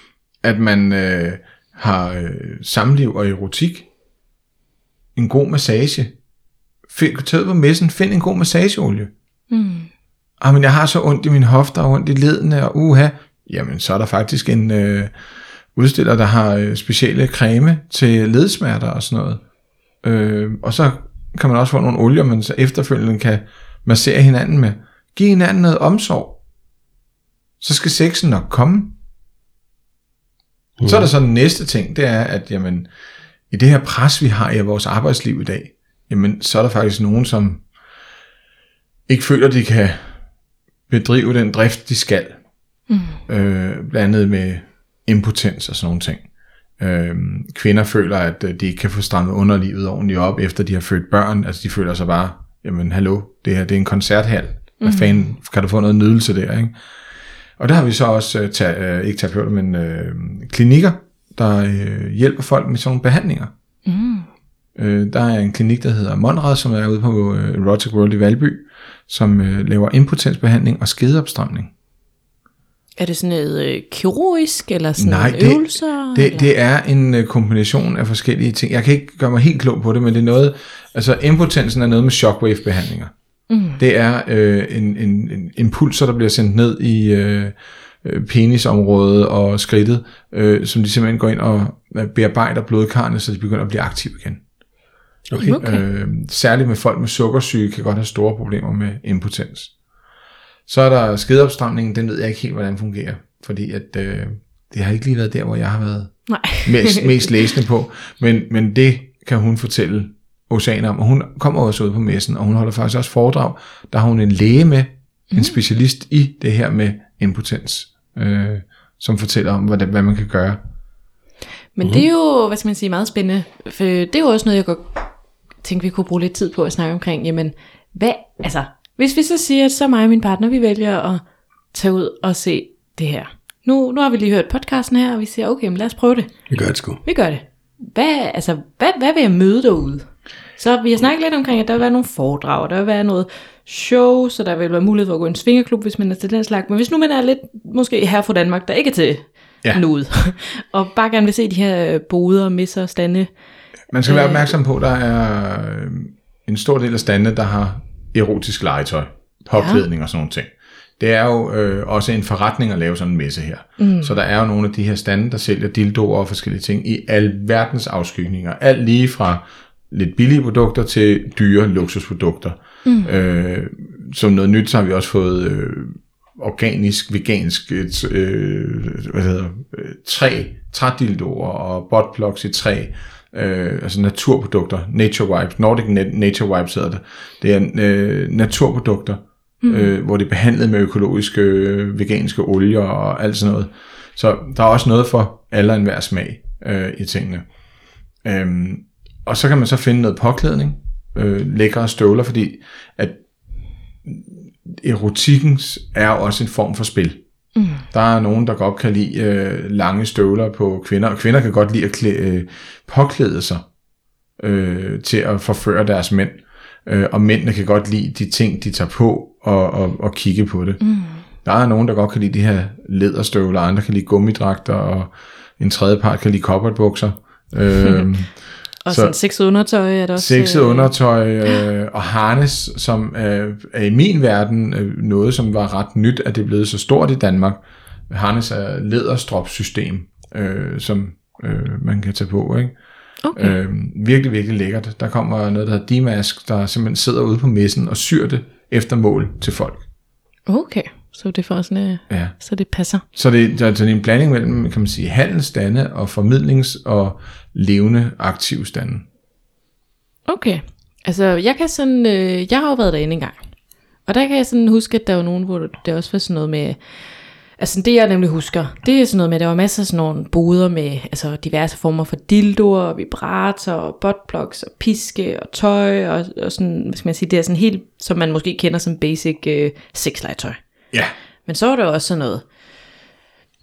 at man øh, har øh, samliv og erotik. En god massage. Tag på messen, find en god massageolie. Mm. Jamen, jeg har så ondt i mine hofter, og ondt i ledene, og uha. Jamen, så er der faktisk en... Øh, udstiller, der har specielle creme til ledsmerter og sådan noget. Øh, og så kan man også få nogle olier, man så efterfølgende kan massere hinanden med. Giv hinanden noget omsorg. Så skal sexen nok komme. Mm. Så er der så den næste ting, det er, at jamen, i det her pres, vi har i vores arbejdsliv i dag, jamen, så er der faktisk nogen, som ikke føler, de kan bedrive den drift, de skal. Mm. Øh, blandt andet med impotens og sådan nogle ting. Øhm, kvinder føler, at de ikke kan få strammet underlivet ordentligt op, efter de har født børn. Altså de føler sig bare, jamen hallo, det her det er en koncerthal. Hvad mm-hmm. fanden, kan du få noget nydelse der, ikke? Og der har vi så også, øh, ta- øh, ikke terapeuter, men øh, klinikker, der øh, hjælper folk med sådan nogle behandlinger. Mm. Øh, der er en klinik, der hedder Mondrad, som er ude på øh, Erotic World i Valby, som øh, laver impotensbehandling og skedeopstramning. Er det sådan noget øh, kirurgisk, eller sådan Nej, noget det, øvelser? Det, eller? Det er en øh, kombination af forskellige ting. Jeg kan ikke gøre mig helt klog på det, men det er noget, altså impotensen er noget med shockwave-behandlinger. Mm. Det er øh, en, en, en impulser, der bliver sendt ned i øh, penisområdet og skridtet, øh, som de simpelthen går ind og bearbejder blodkarrene, så de begynder at blive aktive igen. Okay. Okay. Øh, særligt med folk med sukkersyge, kan godt have store problemer med impotens. Så er der skedeopstramningen, den ved jeg ikke helt, hvordan fungerer, fordi at, øh, det har ikke lige været der, hvor jeg har været mest, mest læsende på, men, men det kan hun fortælle oceaner om, og hun kommer også ud på messen, og hun holder faktisk også foredrag, der har hun en læge med, mm. en specialist i det her med impotens, øh, som fortæller om, hvordan, hvad man kan gøre. Men uh-huh. det er jo, hvad skal man sige, meget spændende, for det er jo også noget, jeg godt tænkte, vi kunne bruge lidt tid på at snakke omkring, jamen, hvad, altså, hvis vi så siger, at så mig og min partner, vi vælger at tage ud og se det her. Nu, nu har vi lige hørt podcasten her, og vi siger, okay, men lad os prøve det. Vi gør det sgu. Vi gør det. Hvad, altså, hvad, hvad vil jeg møde derude? Så vi har snakket lidt omkring, at der vil være nogle foredrag, der vil være noget show, så der vil være mulighed for at gå i en svingerklub, hvis man er til den slags. Men hvis nu man er lidt, måske her fra Danmark, der ikke er til ja. noget, og bare gerne vil se de her boder, misser og stande. Man skal være opmærksom på, at der er en stor del af stande, der har erotisk legetøj, påklædning ja. og sådan nogle ting. Det er jo øh, også en forretning at lave sådan en messe her. Mm. Så der er jo nogle af de her stande, der sælger dildoer og forskellige ting i al verdens afskygninger. Alt lige fra lidt billige produkter til dyre luksusprodukter. Mm. Øh, som noget nyt, så har vi også fået øh, organisk, vegansk øh, hvad hedder, træ, trædildoer og botplugs i træ. Øh, altså naturprodukter, Nature Wipes, Nordic Net, Nature Wipes hedder det. Det er øh, naturprodukter, mm. øh, hvor det er behandlet med økologiske, øh, veganske olier og alt sådan noget. Så der er også noget for alle og enhver smag øh, i tingene. Øh, og så kan man så finde noget påklædning, øh, lækre støvler, fordi at erotikken er også en form for spil. Mm. Der er nogen, der godt kan lide øh, lange støvler på kvinder, og kvinder kan godt lide at klæ, øh, påklæde sig øh, til at forføre deres mænd, øh, og mændene kan godt lide de ting, de tager på og, og, og kigge på det. Mm. Der er nogen, der godt kan lide de her læderstøvler, andre kan lide gummidragter, og en tredje part kan lide cowboybukser. Øh, og så sådan sexet undertøj er det også. Sexet undertøj øh, og harness, som øh, er i min verden øh, noget, som var ret nyt, at det blev så stort i Danmark. Harness er læderstropsystem, øh, som øh, man kan tage på, ikke? Okay. Øh, virkelig, virkelig lækkert. Der kommer noget, der hedder D-mask, der simpelthen sidder ude på messen og syr det efter mål til folk. Okay, så det får sådan, øh, ja. Så det passer. Så det, der, der er en blanding mellem, kan man sige, handelsstande og formidlings- og levende aktiv stande. Okay, altså jeg kan sådan, øh, jeg har jo været derinde en gang, og der kan jeg sådan huske, at der var nogen, hvor det også var sådan noget med, altså det jeg nemlig husker, det er sådan noget med, at der var masser af sådan nogle boder med, altså diverse former for dildoer, og vibrator, og buttplugs, og piske, og tøj, og, og sådan, hvad skal man sige, det er sådan helt, som man måske kender som basic øh, sexlegetøj. Ja. Men så var der også sådan noget,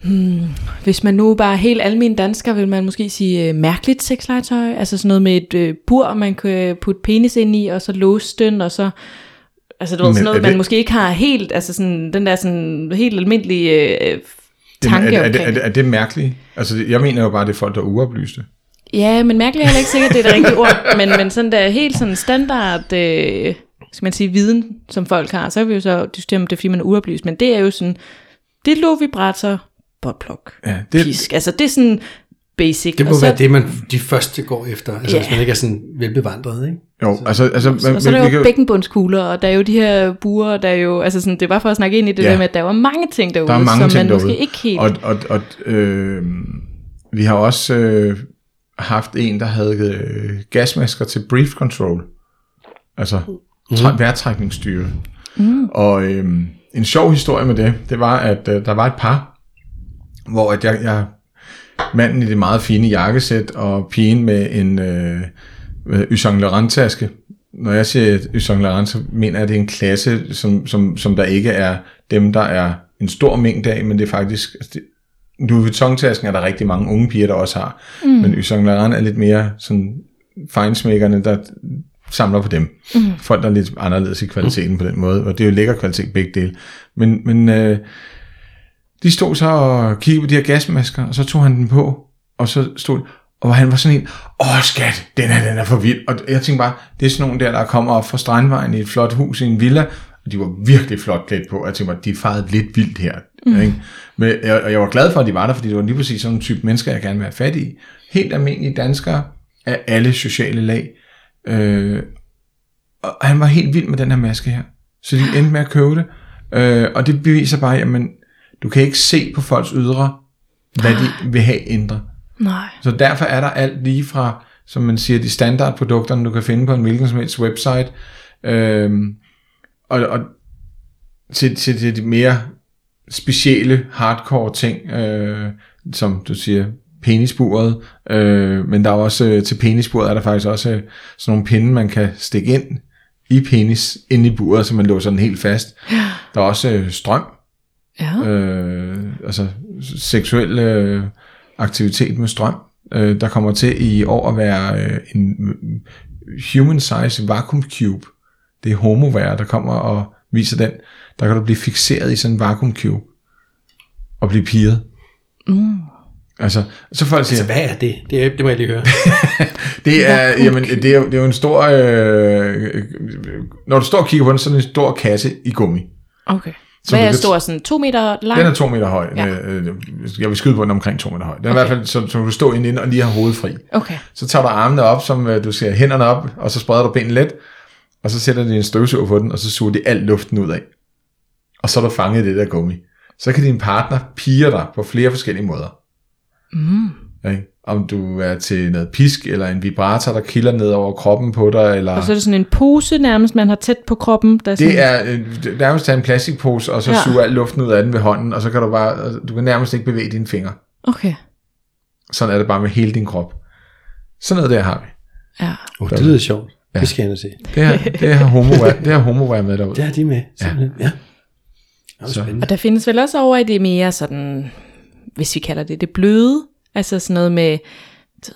hmm, hvis man nu bare helt almindelig dansker, vil man måske sige øh, mærkeligt sexlegetøj, altså sådan noget med et øh, bur, man kan putte penis ind i, og så låse den, og så... Altså det var sådan noget, man det, måske ikke har helt, altså sådan, den der sådan helt almindelige øh, tanke er, er, omkring. Er, er, er, det, er det mærkeligt? Altså jeg mener jo bare, det er folk, der er uoplyste. Ja, men mærkeligt er heller ikke sikkert, det er det rigtige ord, men, men sådan der helt sådan standard, øh, skal man sige, viden, som folk har, så kan vi jo så diskutere, om det er, fordi man er uoplyst, men det er jo sådan, det er lovvibrator, botplok, ja, det, pisk, altså det er sådan... Basic. Det må så, være det, man de første går efter, altså yeah. Hvis man ikke er sådan velbevandret, ikke? Jo, altså... altså man, så, man, så der er jo bækkenbundskugler, og der er jo de her burer, der er jo... Altså sådan, det er bare for at snakke ind i det yeah. der med, at der var mange ting derude, der er mange som ting man derude. Måske ikke helt... Og, og, og øh, vi har også øh, haft en, der havde øh, gasmasker til breath control. Altså mm. vejrtrækningsstyre. Mm. Og øh, en sjov historie med det, det var, at øh, der var et par, hvor at jeg... jeg manden i det meget fine jakkesæt og pigen med en øh, Yves Saint Laurent taske. Når jeg siger Yves Saint Laurent, så mener jeg, at det er en klasse, som, som, som der ikke er dem, der er en stor mængde af, men det er faktisk... Altså det, Louis Vuitton-tasken er der rigtig mange unge piger, der også har, mm. men Yves Saint Laurent er lidt mere sådan fejnsmækkerne, der samler på dem. Mm. Folk, der er lidt anderledes i kvaliteten mm. på den måde, og det er jo lækker kvalitet begge dele. Men... men øh, de stod så og kiggede på de her gasmasker, og så tog han den på, og så stod og han var sådan en, åh skat, den her, den er for vild. Og jeg tænkte bare, det er sådan nogle der, der kommer op fra Strandvejen i et flot hus i en villa, og de var virkelig flot klædt på, og jeg tænkte bare, de er faret lidt vildt her. Mm. Ikke? Men, og jeg var glad for, at de var der, fordi det var lige præcis sådan en type mennesker, jeg gerne ville have fat i. Helt almindelige danskere af alle sociale lag. Øh, og han var helt vild med den her maske her. Så de endte med at købe det. Øh, og det beviser bare, jamen, du kan ikke se på folks ydre, hvad de vil have ændret. Nej. Så derfor er der alt lige fra, som man siger, de standardprodukter, du kan finde på en hvilken som helst website, øh, og, og til, til, til de mere specielle, hardcore ting, øh, som du siger, penisburet, øh, men der er også, til penisburet er der faktisk også øh, sådan nogle pinde, man kan stikke ind i penis, ind i buret, så man låser den helt fast. Der er også øh, strøm. Ja. Øh, altså seksuel øh, aktivitet med strøm, øh, der kommer til i år at være øh, en human size vacuum cube. Det er homoware, der kommer og viser den. Der kan du blive fikseret i sådan en vacuum cube og blive pirret. Mm. Altså, så folk siger, altså, hvad er det? Det, er, det må jeg lige høre. det, er, jamen, det, er, det er jo en stor øh, når du står og kigger på den, så er det en stor kasse i gummi. Okay. Hvad er stor? Sådan to meter lang? Den er to meter høj. Ja. Jeg vil skyde på den omkring to meter høj. Den er okay. I hvert fald, så, så du står inde og lige har hovedet fri. Okay. Så tager du armene op, som du ser hænderne op, og så spreder du benene let, og så sætter de en støvsuger på den, og så suger de alt luften ud af. Og så er du fanget i det der gummi. Så kan din partner pige dig på flere forskellige måder. Mm. Okay. Om du er til noget pisk, eller en vibrator, der kilder ned over kroppen på dig. Eller... Og så er det sådan en pose nærmest, man har tæt på kroppen. Der er sådan... Det er øh, nærmest en plastikpose, og så ja. suger alt luften ud af den ved hånden, og så kan du bare, du kan nærmest ikke bevæge dine fingre. Okay. Sådan er det bare med hele din krop. Sådan noget der har vi. Ja. Oh, det lyder sjovt. Ja. Det skal jeg nu se. Det har, det har homoware homo med derude. Det har de med, simpelthen. Ja. Ja. Så. Og der findes vel også over i det mere sådan, hvis vi kalder det det bløde, altså sådan noget med, jeg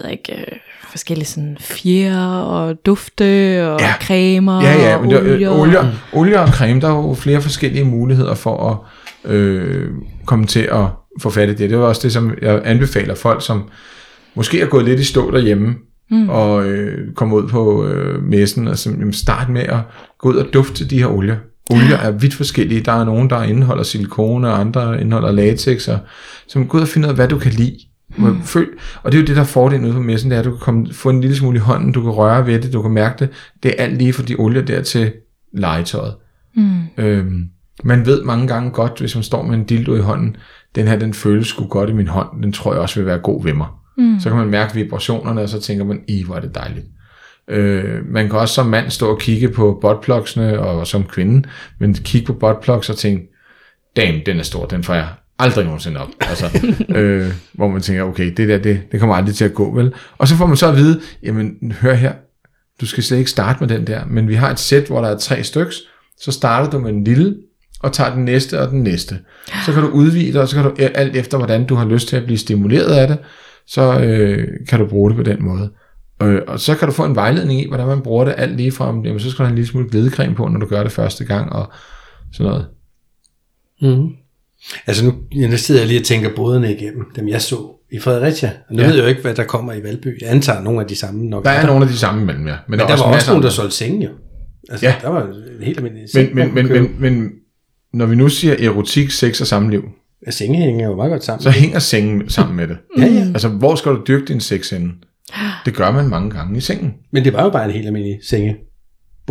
ved ikke, øh, forskellige sådan fjer og dufte og ja. cremer ja, ja, og men olier. Øh, olier. Olier og creme, der er jo flere forskellige muligheder for at øh, komme til at få fat i det. Det er også det, som jeg anbefaler folk, som måske er gået lidt i stå derhjemme mm. og øh, kommer ud på øh, messen og altså, start med at gå ud og dufte de her olier. Olier er vidt forskellige. Der er nogen, der indeholder silikone, og andre indeholder latex, og, som går ud og finder ud af, hvad du kan lide. Mm. Og det er jo det, der er fordelen ude på messen, det er, at du kan komme, få en lille smule i hånden, du kan røre ved det, du kan mærke det. Det er alt lige fra de olier der til legetøjet. Mm. Øhm, man ved mange gange godt, hvis man står med en dildo i hånden, den her, den føles sgu godt i min hånd, den tror jeg også vil være god ved mig. Mm. Så kan man mærke vibrationerne, og så tænker man, i hvor er det dejligt. Øh, man kan også som mand stå og kigge på buttplugsene, og som kvinde, men kigge på buttplugs og tænke, damn, den er stor, den får jeg aldrig nogensinde op, altså, øh, hvor man tænker, okay, det der, det, det kommer aldrig til at gå, vel? Og så får man så at vide, jamen, hør her, du skal slet ikke starte med den der, men vi har et sæt, hvor der er tre styks, så starter du med en lille, og tager den næste og den næste. Så kan du udvide dig, og så kan du, alt efter hvordan du har lyst til at blive stimuleret af det, så øh, kan du bruge det på den måde. Øh, og så kan du få en vejledning i, hvordan man bruger det alt lige fra, jamen, så skal du have en lille smule glidecreme på, når du gør det første gang, og sådan noget. Mhm. Altså nu, nu sidder jeg lige og tænker boderne igennem, dem jeg så i Fredericia. Og nu ja. ved jeg jo ikke, hvad der kommer i Valby. Jeg antager nogle af de samme nok. Der er, er der. nogle af de samme mellem, ja. Men, men der, der også var også nogle, der solgte senge jo. Altså ja. der var helt almindeligt senge. Men, men, men, men, men når vi nu siger erotik, sex og samliv. Ja, senge hænger jo meget godt sammen. Så hænger sengen sammen med det. ja, ja. Altså hvor skal du dyrke din sex henne? Det gør man mange gange i sengen. Men det var jo bare en helt almindelig senge.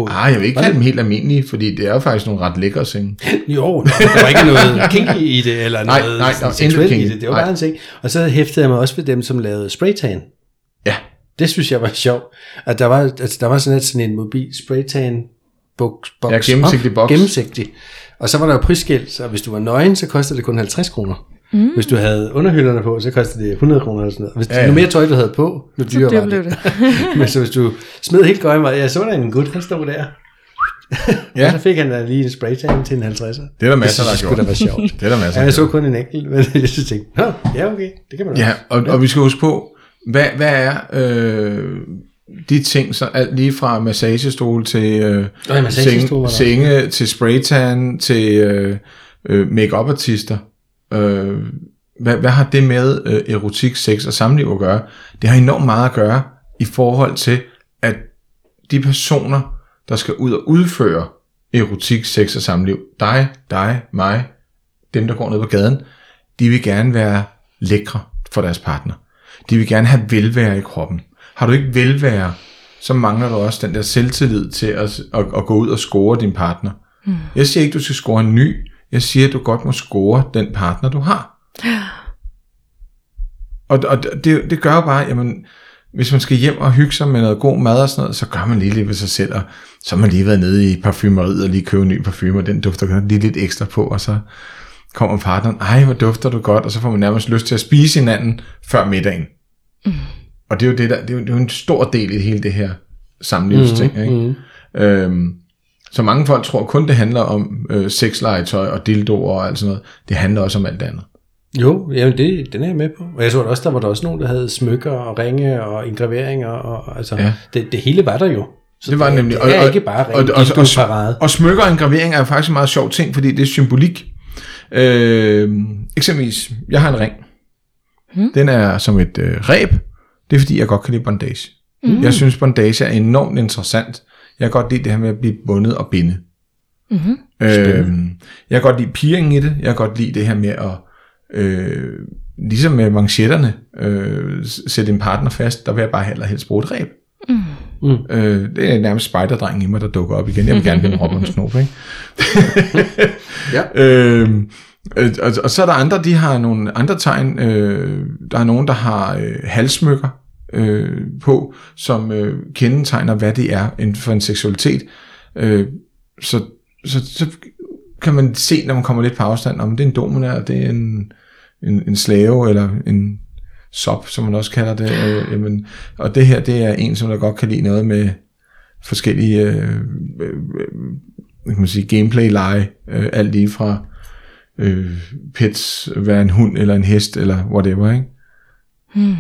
Ah, jeg vil ikke kalde dem helt almindelige, fordi det er jo faktisk nogle ret lækre senge. Jo, der var ikke noget kinky i det, eller nej, noget nej, der seksuelt i det. Det var nej. bare en seng. Og så hæftede jeg mig også ved dem, som lavede spraytan. Ja. Det synes jeg var sjovt. At der var, altså, der var sådan, et, sådan en mobil spraytan boks. Ja, gennemsigtig boks. Gennemsigtig. Og så var der jo prisskilt, så hvis du var nøgen, så kostede det kun halvtreds kroner. Mm. Hvis du havde underhylderne på, så kostede det hundrede kroner eller sådan noget. Hvis ja, ja. du mere tøj, du havde på, nu dyre var det. det. Men så hvis du smed helt gøj mig, jeg så der en gut, han stod der. Ja. Og så fik han da lige en spraytan til en halvtredser. Det er der masser, der har gjort. Det var sjovt. Det er der masser. Ja, jeg så kun en enkelt, men jeg så tænkte, nå, ja okay, det kan man ja, også. Og, ja, og vi skal huske på, hvad, hvad er øh, de ting, så alt lige fra massagestol til øh, ja, massagestol, seng, senge, til spraytan, til øh, øh, make-up-artister. Øh, hvad, hvad har det med øh, erotik, sex og samliv at gøre? Det har enormt meget at gøre i forhold til, at de personer, der skal ud og udføre erotik, sex og samliv, dig, dig, mig, dem der går ned på gaden, de vil gerne være lækre for deres partner. De vil gerne have velvære i kroppen. Har du ikke velvære, så mangler du også den der selvtillid til at, at, at gå ud og score din partner. Mm. Jeg siger ikke, du skal score en ny. Jeg siger, at du godt må score den partner, du har. Og, og det, det gør jo bare, jamen, hvis man skal hjem og hygge sig med noget god mad og sådan noget, så gør man lige lidt ved sig selv, og så har man lige været nede i parfumeriet og lige købe en ny parfume, og den dufter lige lidt ekstra på, og så kommer partneren, ej, hvor dufter du godt, og så får man nærmest lyst til at spise hinanden før middagen. Mm. Og det er jo det der, det er jo, det er jo en stor del i hele det her samlivsting, mm, ikke? Mm. Øhm, Så mange folk tror kun, det handler om øh, sexlegetøj og dildoer og alt sådan noget. Det handler også om alt andet. Jo, jamen det, den er jeg med på. Og jeg så også, der var der også nogen, der havde smykker og ringe og engraveringer. Og, altså, ja. det, det hele var der jo. Så det var det, nemlig. Det er og, ikke bare ringe, og, og, og, og smykker og engraveringer er faktisk en meget sjov ting, fordi det er symbolik. Øh, eksempelvis, jeg har en ring. Hmm. Den er som et øh, reb. Det er fordi, jeg godt kan lide bondage. Hmm. Jeg synes, bondage er enormt interessant. Jeg kan godt lide det her med at blive bundet og binde. Mm-hmm. Øhm, jeg kan godt lide piringen i det. Jeg kan godt lide det her med at øh, ligesom med manchetterne øh, sætte en partner fast. Der vil jeg bare heller helst bruge et ræb. Mm. Mm. Øh, det er nærmest spejderdrengen i mig, der dukker op igen. Jeg vil gerne blive en Robin Snoop, ikke? Ja. øhm, øh, og, og så er der andre, de har nogle andre tegn. Øh, der er nogen, der har øh, halssmykker øh, på, som øh, kendetegner, hvad det er inden for en seksualitet. Øh, så, så, så kan man se, når man kommer lidt på afstand, om det er en dominær, det er en, en, en slave, eller en sop, som man også kalder det. Øh, jamen, og det her, det er en, som der godt kan lide noget med forskellige øh, øh, kan man sige, gameplay-lege, øh, alt lige fra øh, pets, være en hund eller en hest, eller whatever, ikke? Hmm.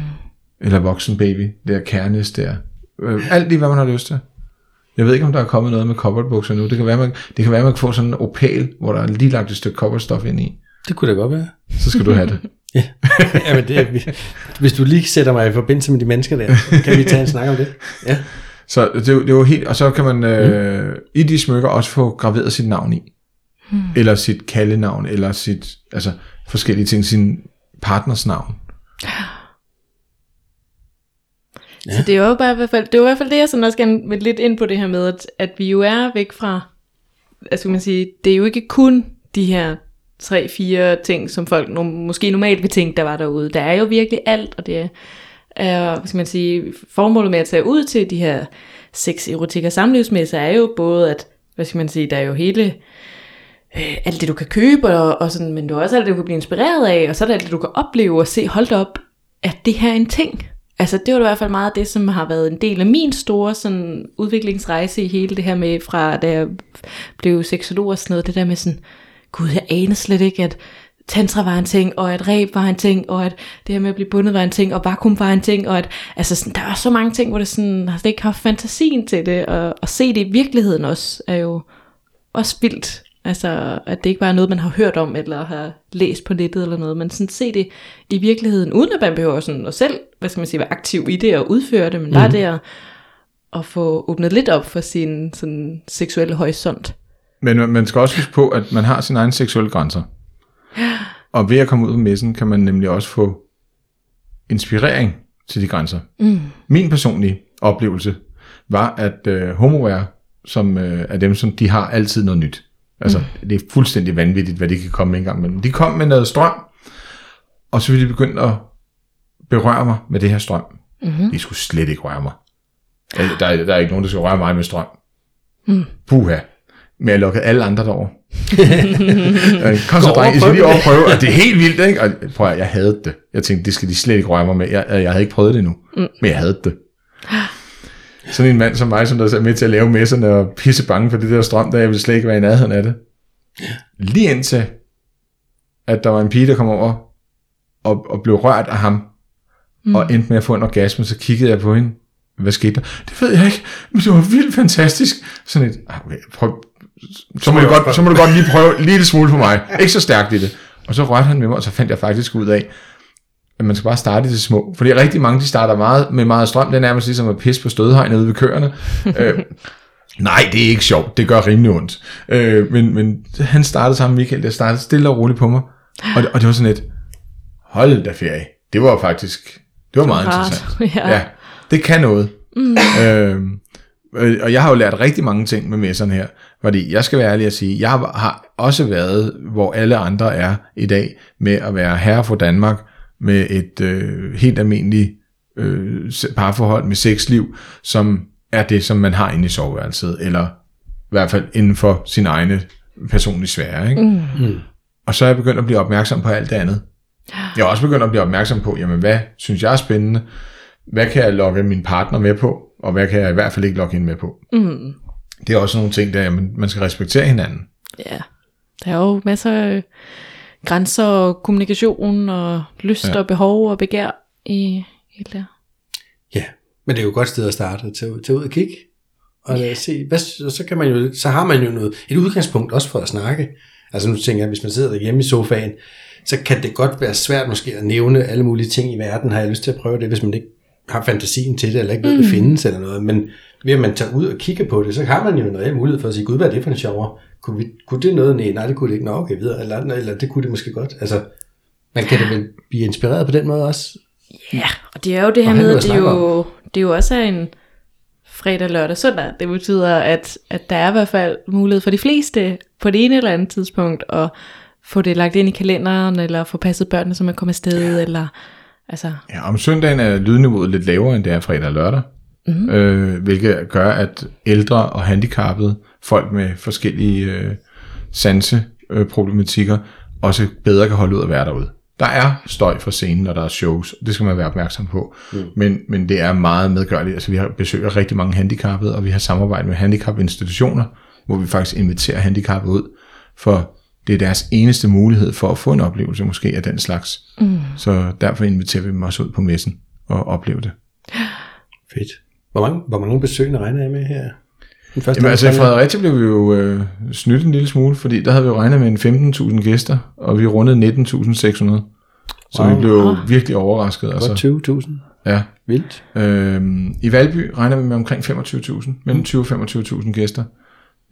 Eller voksen baby, det er kernes der. Øh, alt lige, hvad man har lyst til. Jeg ved ikke, om der er kommet noget med kobberbukser nu. Det kan være, man, det kan være, man kan få sådan en opal, hvor der er lige lagt et stykke kobberstof ind i. Det kunne da godt være. Så skal du have det. Ja, men det er, hvis du lige sætter mig i forbindelse med de mennesker der, kan vi tage en snak om det. Ja. Så det, det var helt, og så kan man øh, mm. i de smykker også få graveret sit navn i, mm. eller sit kaldenavn, eller sit, altså forskellige ting, sin partners navn. Ja. Så det er jo bare i hvert fald, det er jo i hvert fald det, jeg sådan også gerne vil lidt ind på det her med, at, at vi jo er væk fra, altså kan man sige, det er jo ikke kun de her tre-fire ting, som folk no- måske normalt vil tænke, der var derude. Der er jo virkelig alt, og det er, øh, skal man sige, formålet med at tage ud til de her sex, erotik og samlivsmæsser er jo både, at, hvad skal man sige, der er jo hele, øh, alt det du kan købe, og, og sådan, men du har også alt det, du kan blive inspireret af, og så er der alt det, du kan opleve og se, hold da op, at det her er en ting. Altså det var i hvert fald meget det, som har været en del af min store sådan, udviklingsrejse i hele det her med, fra da jeg blev seksolog og sådan noget, det der med sådan, gud, jeg aner slet ikke, at tantra var en ting, og at ræb var en ting, og at det her med at blive bundet var en ting, og vakuum var en ting, og at altså sådan, der var så mange ting, hvor det sådan, har slet ikke haft fantasien til det, og at se det i virkeligheden også, er jo også vildt. Altså, at det ikke bare er noget, man har hørt om, eller har læst på nettet eller noget, men sådan se det i virkeligheden, uden at man behøver sådan at selv, hvad skal man sige, være aktiv i det og udføre det, men bare mm. det at, at få åbnet lidt op for sin sådan, seksuelle horisont. Men man skal også huske på, at man har sine egne seksuelle grænser. Og ved at komme ud på messen, kan man nemlig også få inspirering til de grænser. Mm. Min personlige oplevelse var, at øh, homoware, som øh, er dem, som de har altid noget nyt. Altså, mm. det er fuldstændig vanvittigt, hvad de kan komme med en gang imellem. De kom med noget strøm, og så ville de begynde at berøre mig med det her strøm. Mm-hmm. De skulle slet ikke røre mig. Altså, der, er, der er ikke nogen, der skal røre mig med strøm. Mm. Puha. Men jeg lukkede alle andre derovre. Kom så, dreng, I skal lige over og prøve. Og det er helt vildt, ikke? Og prøv at, jeg havde det. Jeg tænkte, det skal de slet ikke røre mig med. Jeg, jeg havde ikke prøvet det endnu, mm. men jeg havde det. Sådan en mand som mig, som der er med til at lave messerne og pisse bange for det der strøm, der jeg ville slet ikke være i nærheden af det. Lige indtil, at der var en pige, der kom over og, og blev rørt af ham, mm. og endte med at få en orgasme, så kiggede jeg på hende. Hvad skete der? Det ved jeg ikke, men det var vildt fantastisk. Sådan et, okay, prøv, så, må du godt, så må du godt lige prøve lige lidt smule på mig. Ikke så stærkt i det. Og så rørte han med mig, og så fandt jeg faktisk ud af, at man skal bare starte i det små. Fordi rigtig mange, de starter meget, med meget strøm. Det er nærmest ligesom at pisse på stødhegnet ude ved køerne. øh, nej, det er ikke sjovt. Det gør rimelig ondt. Øh, men, men han startede sammen med Michael. Jeg startede stille og roligt på mig. Og det, og det var sådan et, hold da ferie. Det var faktisk, det var meget interessant. Ja. Ja, det kan noget. Mm. Øh, og jeg har jo lært rigtig mange ting med messerne her. Fordi jeg skal være ærlig at sige, jeg har også været, hvor alle andre er i dag, med at være herre for Danmark, med et øh, helt almindeligt øh, parforhold med sexliv, som er det, som man har inde i soveværelset, eller i hvert fald inden for sin egne personlige sfære, ikke? Mm. Og så er jeg begyndt at blive opmærksom på alt det andet. Jeg er også begyndt at blive opmærksom på, jamen hvad synes jeg er spændende? Hvad kan jeg lokke min partner med på? Og hvad kan jeg i hvert fald ikke lokke hende med på? Mm. Det er også nogle ting, der jamen, man skal respektere hinanden. Ja, yeah. Der er jo masser af grænser og kommunikation og lyst ja. Og behov og begær i hele der. Ja, men det er jo et godt sted at starte at tage, tage ud og kigge og ja. Se, hvad, så kan man jo, så har man jo noget, et udgangspunkt også for at snakke. Altså nu tænker jeg, hvis man sidder derhjemme i sofaen, så kan det godt være svært måske at nævne alle mulige ting i verden. Har jeg lyst til at prøve det, hvis man ikke har fantasien til det, eller ikke ved, mm. det findes eller noget, men ved at man tager ud og kigger på det, så har man jo noget mulighed for at sige, gud, hvad er det for en sjovere? Kunne, vi, kunne det noget? Nej, nej, det kunne det ikke. Nå, okay, videre. Eller, eller det kunne det måske godt. Altså, man kan da vel blive inspireret på den måde også? Ja, yeah, og det er jo det her med, det er jo, det er jo også en fredag, lørdag, søndag. Det betyder, at, at der er i hvert fald mulighed for de fleste på det ene eller andet tidspunkt at få det lagt ind i kalenderen, eller få passet børnene, så man kommer afsted, ja. Eller... Altså. Ja, om søndagen er lydniveauet lidt lavere, end det er fredag og lørdag, mm-hmm. øh, hvilket gør, at ældre og handicappede, folk med forskellige øh, sanseproblematikker, øh, også bedre kan holde ud at være derude. Der er støj fra scenen, når der er shows, det skal man være opmærksom på, mm. men, men det er meget medgørligt. Altså, vi har besøger rigtig mange handicappede, og vi har samarbejdet med handicapinstitutioner, hvor vi faktisk inviterer handicappede ud, for det er deres eneste mulighed for at få en oplevelse, måske af den slags. Mm. Så derfor inviterer vi dem også ud på messen og opleve det. Fedt. Hvor mange, hvor mange besøgende regner jeg med her? Den første Jamen, altså i Fredericia blev vi jo øh, snydt en lille smule, fordi der havde vi jo regnet med en femten tusind gæster, og vi rundede nitten tusind seks hundrede. Så wow. vi blev jo virkelig overrasket. Godt altså. tyve tusind. Ja. Vildt. Øhm, I Valby regner vi med omkring femogtyve tusind, mellem tyve og femogtyve tusind gæster.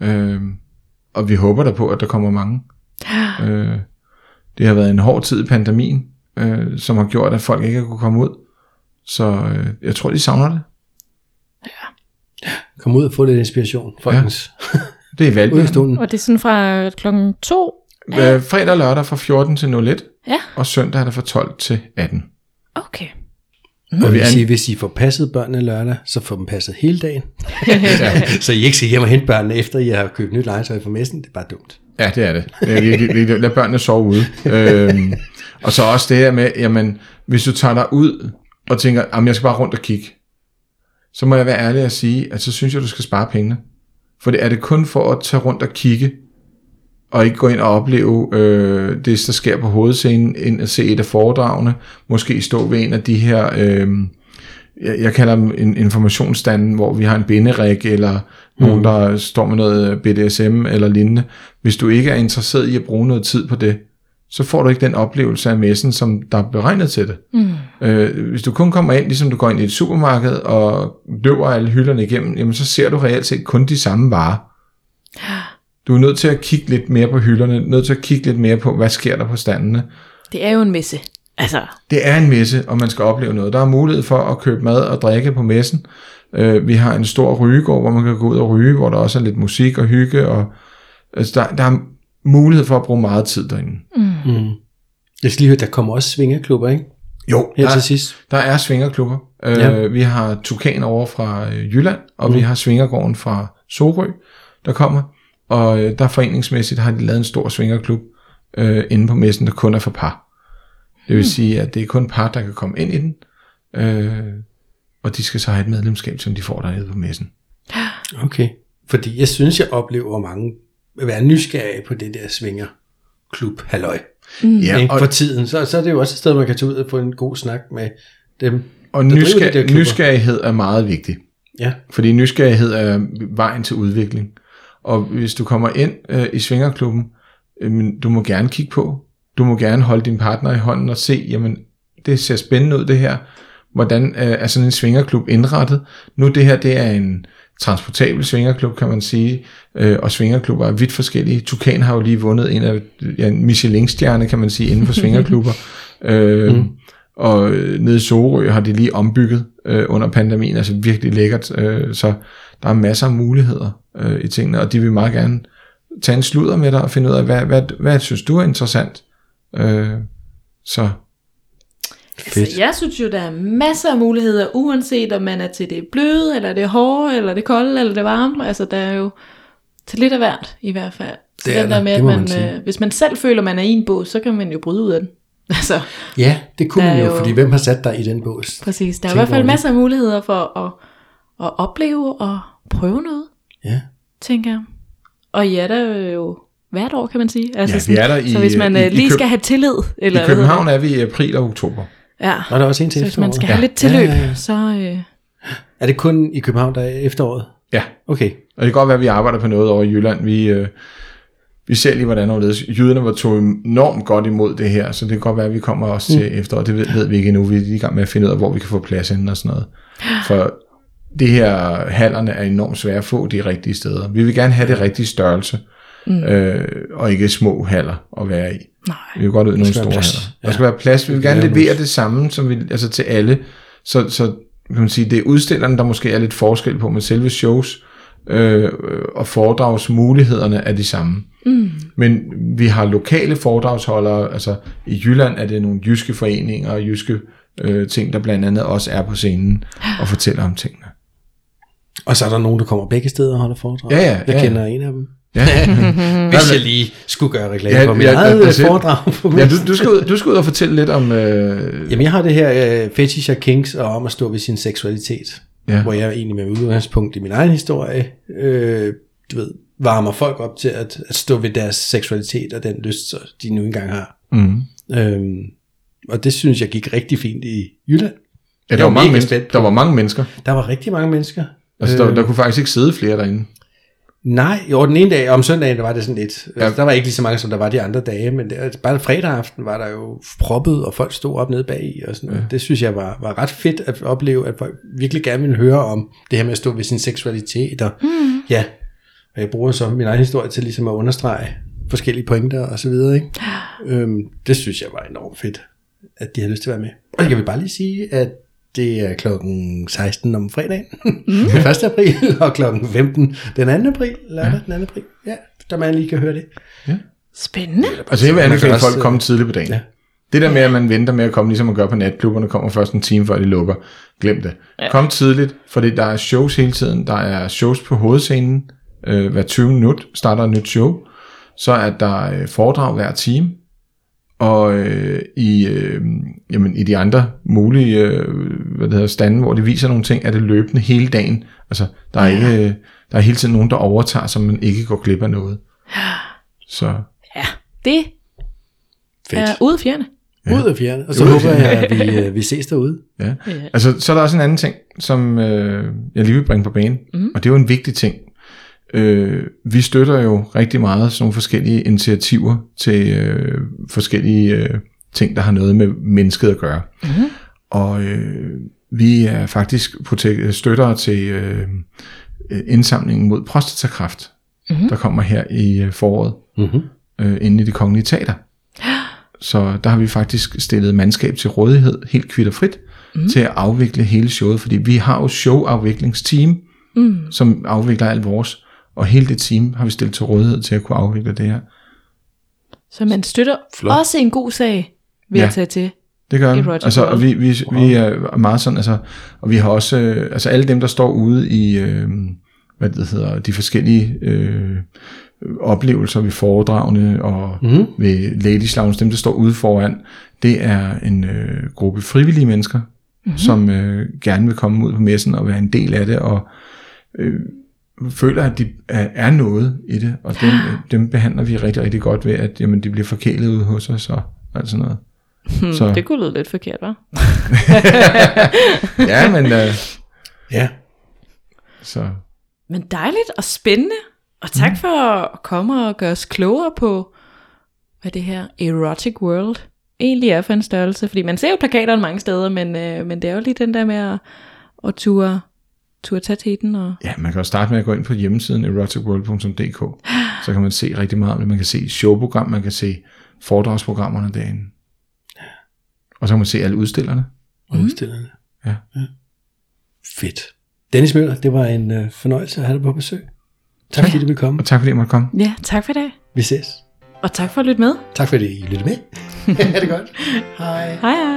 Øhm, og vi håber der på, at der kommer mange. Øh, det har været en hård tid i pandemien, øh, som har gjort, at folk ikke har kunne komme ud. Så øh, jeg tror, de savner det. Ja. Kom ud og få lidt inspiration, folkens. Ja. Det er Valby. Og det er sådan fra klokken to? Øh, fredag og lørdag fra fjorten til nul et. Ja. Og søndag er der fra tolv til atten. Okay. Mm. Og vi sige, hvis I får passet børnene lørdag, så får dem passet hele dagen. Så I ikke skal hjem og hente børnene, efter I har købt nyt legetøj fra messen. Det er bare dumt. Ja, det er det. Lad børnene sove ude. øhm, og så også det her med, jamen, hvis du tager dig ud og tænker, jamen, jeg skal bare rundt og kigge, så må jeg være ærlig at sige, at så synes jeg, du skal spare pengene. For det er det kun for at tage rundt og kigge, og ikke gå ind og opleve øh, det, der sker på hovedscenen, ind og se et af foredragene, måske stå ved en af de her, øh, jeg, jeg kalder dem en informationsstanden, hvor vi har en binderik, eller nogen, der står med noget B D S M eller lignende. Hvis du ikke er interesseret i at bruge noget tid på det, så får du ikke den oplevelse af messen, som der er beregnet til det. Mm. Øh, hvis du kun kommer ind, ligesom du går ind i et supermarked, og løber alle hylderne igennem, jamen så ser du reelt set kun de samme varer. Du er nødt til at kigge lidt mere på hylderne, nødt til at kigge lidt mere på, hvad sker der på standene. Det er jo en messe. Altså. Det er en messe, og man skal opleve noget. Der er mulighed for at købe mad og drikke på messen. Vi har en stor rygegård, hvor man kan gå ud og ryge, hvor der også er lidt musik og hygge, og altså, der, der er mulighed for at bruge meget tid derinde. Mm. Mm. Jeg skal lige høre, der kommer også svingerklubber, ikke? Jo, der, til sidst. Der er svingerklubber. Ja. Uh, vi har Tukan over fra Jylland, og mm. vi har svingergården fra Sorø, der kommer, og der foreningsmæssigt har de lavet en stor svingerklub uh, inde på messen, der kun er for par. Det vil mm. sige, at det er kun par, der kan komme ind i den. Uh, Og de skal så have et medlemskab, som de får dernede på messen. Okay. Fordi jeg synes, jeg oplever mange at være nysgerrige på det der svingerklub-halløj. Mm. Ja, og for tiden. Så, så er det jo også et sted, man kan tage ud og få en god snak med dem. Og nysger- de nysgerrighed er meget vigtig. Ja. Fordi nysgerrighed er vejen til udvikling. Og hvis du kommer ind øh, i svingerklubben, øh, du må gerne kigge på. Du må gerne holde din partner i hånden og se, jamen det ser spændende ud det her. Hvordan øh, er sådan en svingerklub indrettet? Nu det her, det er en transportabel svingerklub, kan man sige, øh, og svingerklubber er vidt forskellige. Tukan har jo lige vundet en af ja, en Michelin-stjerne, kan man sige, inden for svingerklubber. Øh, mm. Og nede i Sorø har de lige ombygget øh, under pandemien, altså virkelig lækkert. Øh, så der er masser af muligheder øh, i tingene, og de vil meget gerne tage en sludder med dig og finde ud af, hvad, hvad, hvad synes du er interessant? Øh, så... Altså, jeg synes jo, der er masser af muligheder, uanset om man er til det bløde, eller det hårde, eller det kolde, eller det varme. Altså, der er jo til lidt af hvert, i hvert fald. Så det er den der med, at man, man øh, hvis man selv føler, man er i en bås, så kan man jo bryde ud af den. Altså, ja, det kunne man jo, jo, fordi hvem har sat dig i den bås? Præcis, der er i hvert fald masser af muligheder for at, at opleve og prøve noget, ja. Tænker jeg. Og ja, der er jo... hvert år, kan man sige. Altså ja, sådan, vi er der i, så hvis man i, lige Køb... skal have tillid. Eller, I København er vi i april og oktober. Ja, og der er også en til så hvis man skal have ja. Lidt tilløb, ja, ja, ja. Så... Øh... Er det kun i København, der er efteråret? Ja. Okay. Og det kan godt være, at vi arbejder på noget over i Jylland. Vi, øh, vi ser lige, hvordan overledes. Jyderne var tog enormt godt imod det her, så det kan godt være, at vi kommer også til mm. efteråret. Det ved, ved vi ikke endnu. Vi er lige i gang med at finde ud af, hvor vi kan få plads henne og sådan noget. For det her hallerne er enormt svære at få de rigtige steder. Vi vil gerne have det rigtige størrelse, mm. øh, og ikke små haller at være i. Nej, vi vil godt ud i nogle store haller. Der skal være plads. Vi vil gerne levere det samme som vi, altså til alle. Så, så kan man sige, det er udstillerne, der måske er lidt forskel på med selve shows, øh, og foredragsmulighederne er de samme. Mm. Men vi har lokale foredragsholdere, altså i Jylland er det nogle jyske foreninger og jyske øh, ting, der blandt andet også er på scenen og fortæller om tingene. Og så er der nogen, der kommer begge steder og holder foredrag. Ja, ja, jeg ja. kender en af dem. Ja. Hvis jeg lige skulle gøre reklame ja, på mit ja, eget foredrag. Ja, du, du, skal ud, du skal ud og fortælle lidt om... Øh... Jamen jeg har det her øh, fetish og kinks og om at stå ved sin seksualitet. Ja. Hvor jeg egentlig med udgangspunkt i min egen historie, øh, du ved, varmer folk op til at, at stå ved deres seksualitet og den lyst, de nu engang har. Mm. Øhm, og det synes jeg gik rigtig fint i Jylland. Ja, der, var mange mennesker, der var mange mennesker. Der var rigtig mange mennesker. Altså der, der kunne faktisk ikke sidde flere derinde. Nej, jo den ene dag, om søndagen der var det sådan lidt, ja. Der var ikke lige så mange som der var de andre dage, men det, bare fredag aften var der jo proppet, og folk stod op nede bagi og sådan noget. Ja. Det synes jeg var, var ret fedt at opleve, at folk virkelig gerne ville høre om det her med at stå ved sin seksualitet og mm. ja, og jeg bruger så min egen historie til ligesom at understrege forskellige pointer og så videre, ikke? Øhm, det synes jeg var enormt fedt, at de havde lyst til at være med. Og jeg vil bare lige sige, at det er klokken seksten om fredagen, mm. den første april, og klokken femten den anden april, lørdag ja. den anden april. Ja, der man lige kan høre det. Ja. Spændende. Altså jeg vil anbefale, at folk kommer tidligt på dagen. Ja. Det der med, at man venter med at komme, ligesom man gør på natklubberne, kommer først en time, før de lukker. Glem det. Ja. Kom tidligt, fordi der er shows hele tiden. Der er shows på hovedscenen. Øh, hver tyve minutter starter et nyt show. Så er der foredrag hver time. Og øh, i, øh, jamen, i de andre mulige øh, hvad det hedder, stande, hvor de viser nogle ting, er det løbende hele dagen. Altså, der er, ja. ikke, der er hele tiden nogen, der overtager, så man ikke går glip af noget. Så. Ja, det fedt. Er ude af fjerne. Ja. Ude af fjerne. Og så håber jeg, at vi, øh, vi ses derude. Ja. Ja. Altså, så er der også en anden ting, som øh, jeg lige vil bringe på banen. Mm. Og det er jo en vigtig ting. Øh, vi støtter jo rigtig meget sådan nogle forskellige initiativer til øh, forskellige øh, ting, der har noget med mennesket at gøre. Mm-hmm. Og øh, vi er faktisk prote- støttere til øh, indsamlingen mod prostatakræft, mm-hmm. der kommer her i øh, foråret, mm-hmm. øh, inde i Det Kongelige Teater. Så der har vi faktisk stillet mandskab til rådighed, helt kvit og frit, mm-hmm. til at afvikle hele showet, fordi vi har jo showafviklingsteam, mm. som afvikler alt vores. Og hele det team har vi stillet til rådighed til at kunne afvikle det her. Så man støtter Flot. Også en god sag ved ja, at tage til. Det gør vi. Altså, og vi, vi, wow. vi er meget sådan, altså, og vi har også, altså alle dem, der står ude i, øh, hvad det hedder, de forskellige øh, oplevelser ved foredragene og mm. ved Ladies Lounge, dem der står ude foran, det er en øh, gruppe frivillige mennesker, mm-hmm. som øh, gerne vil komme ud på messen og være en del af det og øh, føler, at de er noget i det, og dem, dem behandler vi rigtig, rigtig godt ved, at jamen, de bliver forkælet ude hos os, og alt sådan noget. Hmm, så. Det kunne lyde lidt forkert, hva'? Ja, men... Uh, ja. Så. Men dejligt og spændende, og tak hmm. for at komme og gøre os klogere på, hvad det her Erotic World egentlig er for en størrelse, fordi man ser jo plakaterne mange steder, men, øh, men det er jo lige den der med at, at ture... at tage til den og... Ja, man kan også starte med at gå ind på hjemmesiden erotic world punktum d k. Så kan man se rigtig meget om det. Man kan se showprogram, man kan se foredragsprogrammerne derinde. Og så kan man se alle udstillerne. Og mm. udstillerne. Ja. Ja. Fedt. Dennis Møller, det var en øh, fornøjelse at have dig på besøg. Tak fordi ja. du ville komme. Og tak fordi jeg måtte komme. Ja, tak for det. Vi ses. Og tak for at lytte med. Tak fordi I lyttede med. Ha' det godt. Hej. Hej.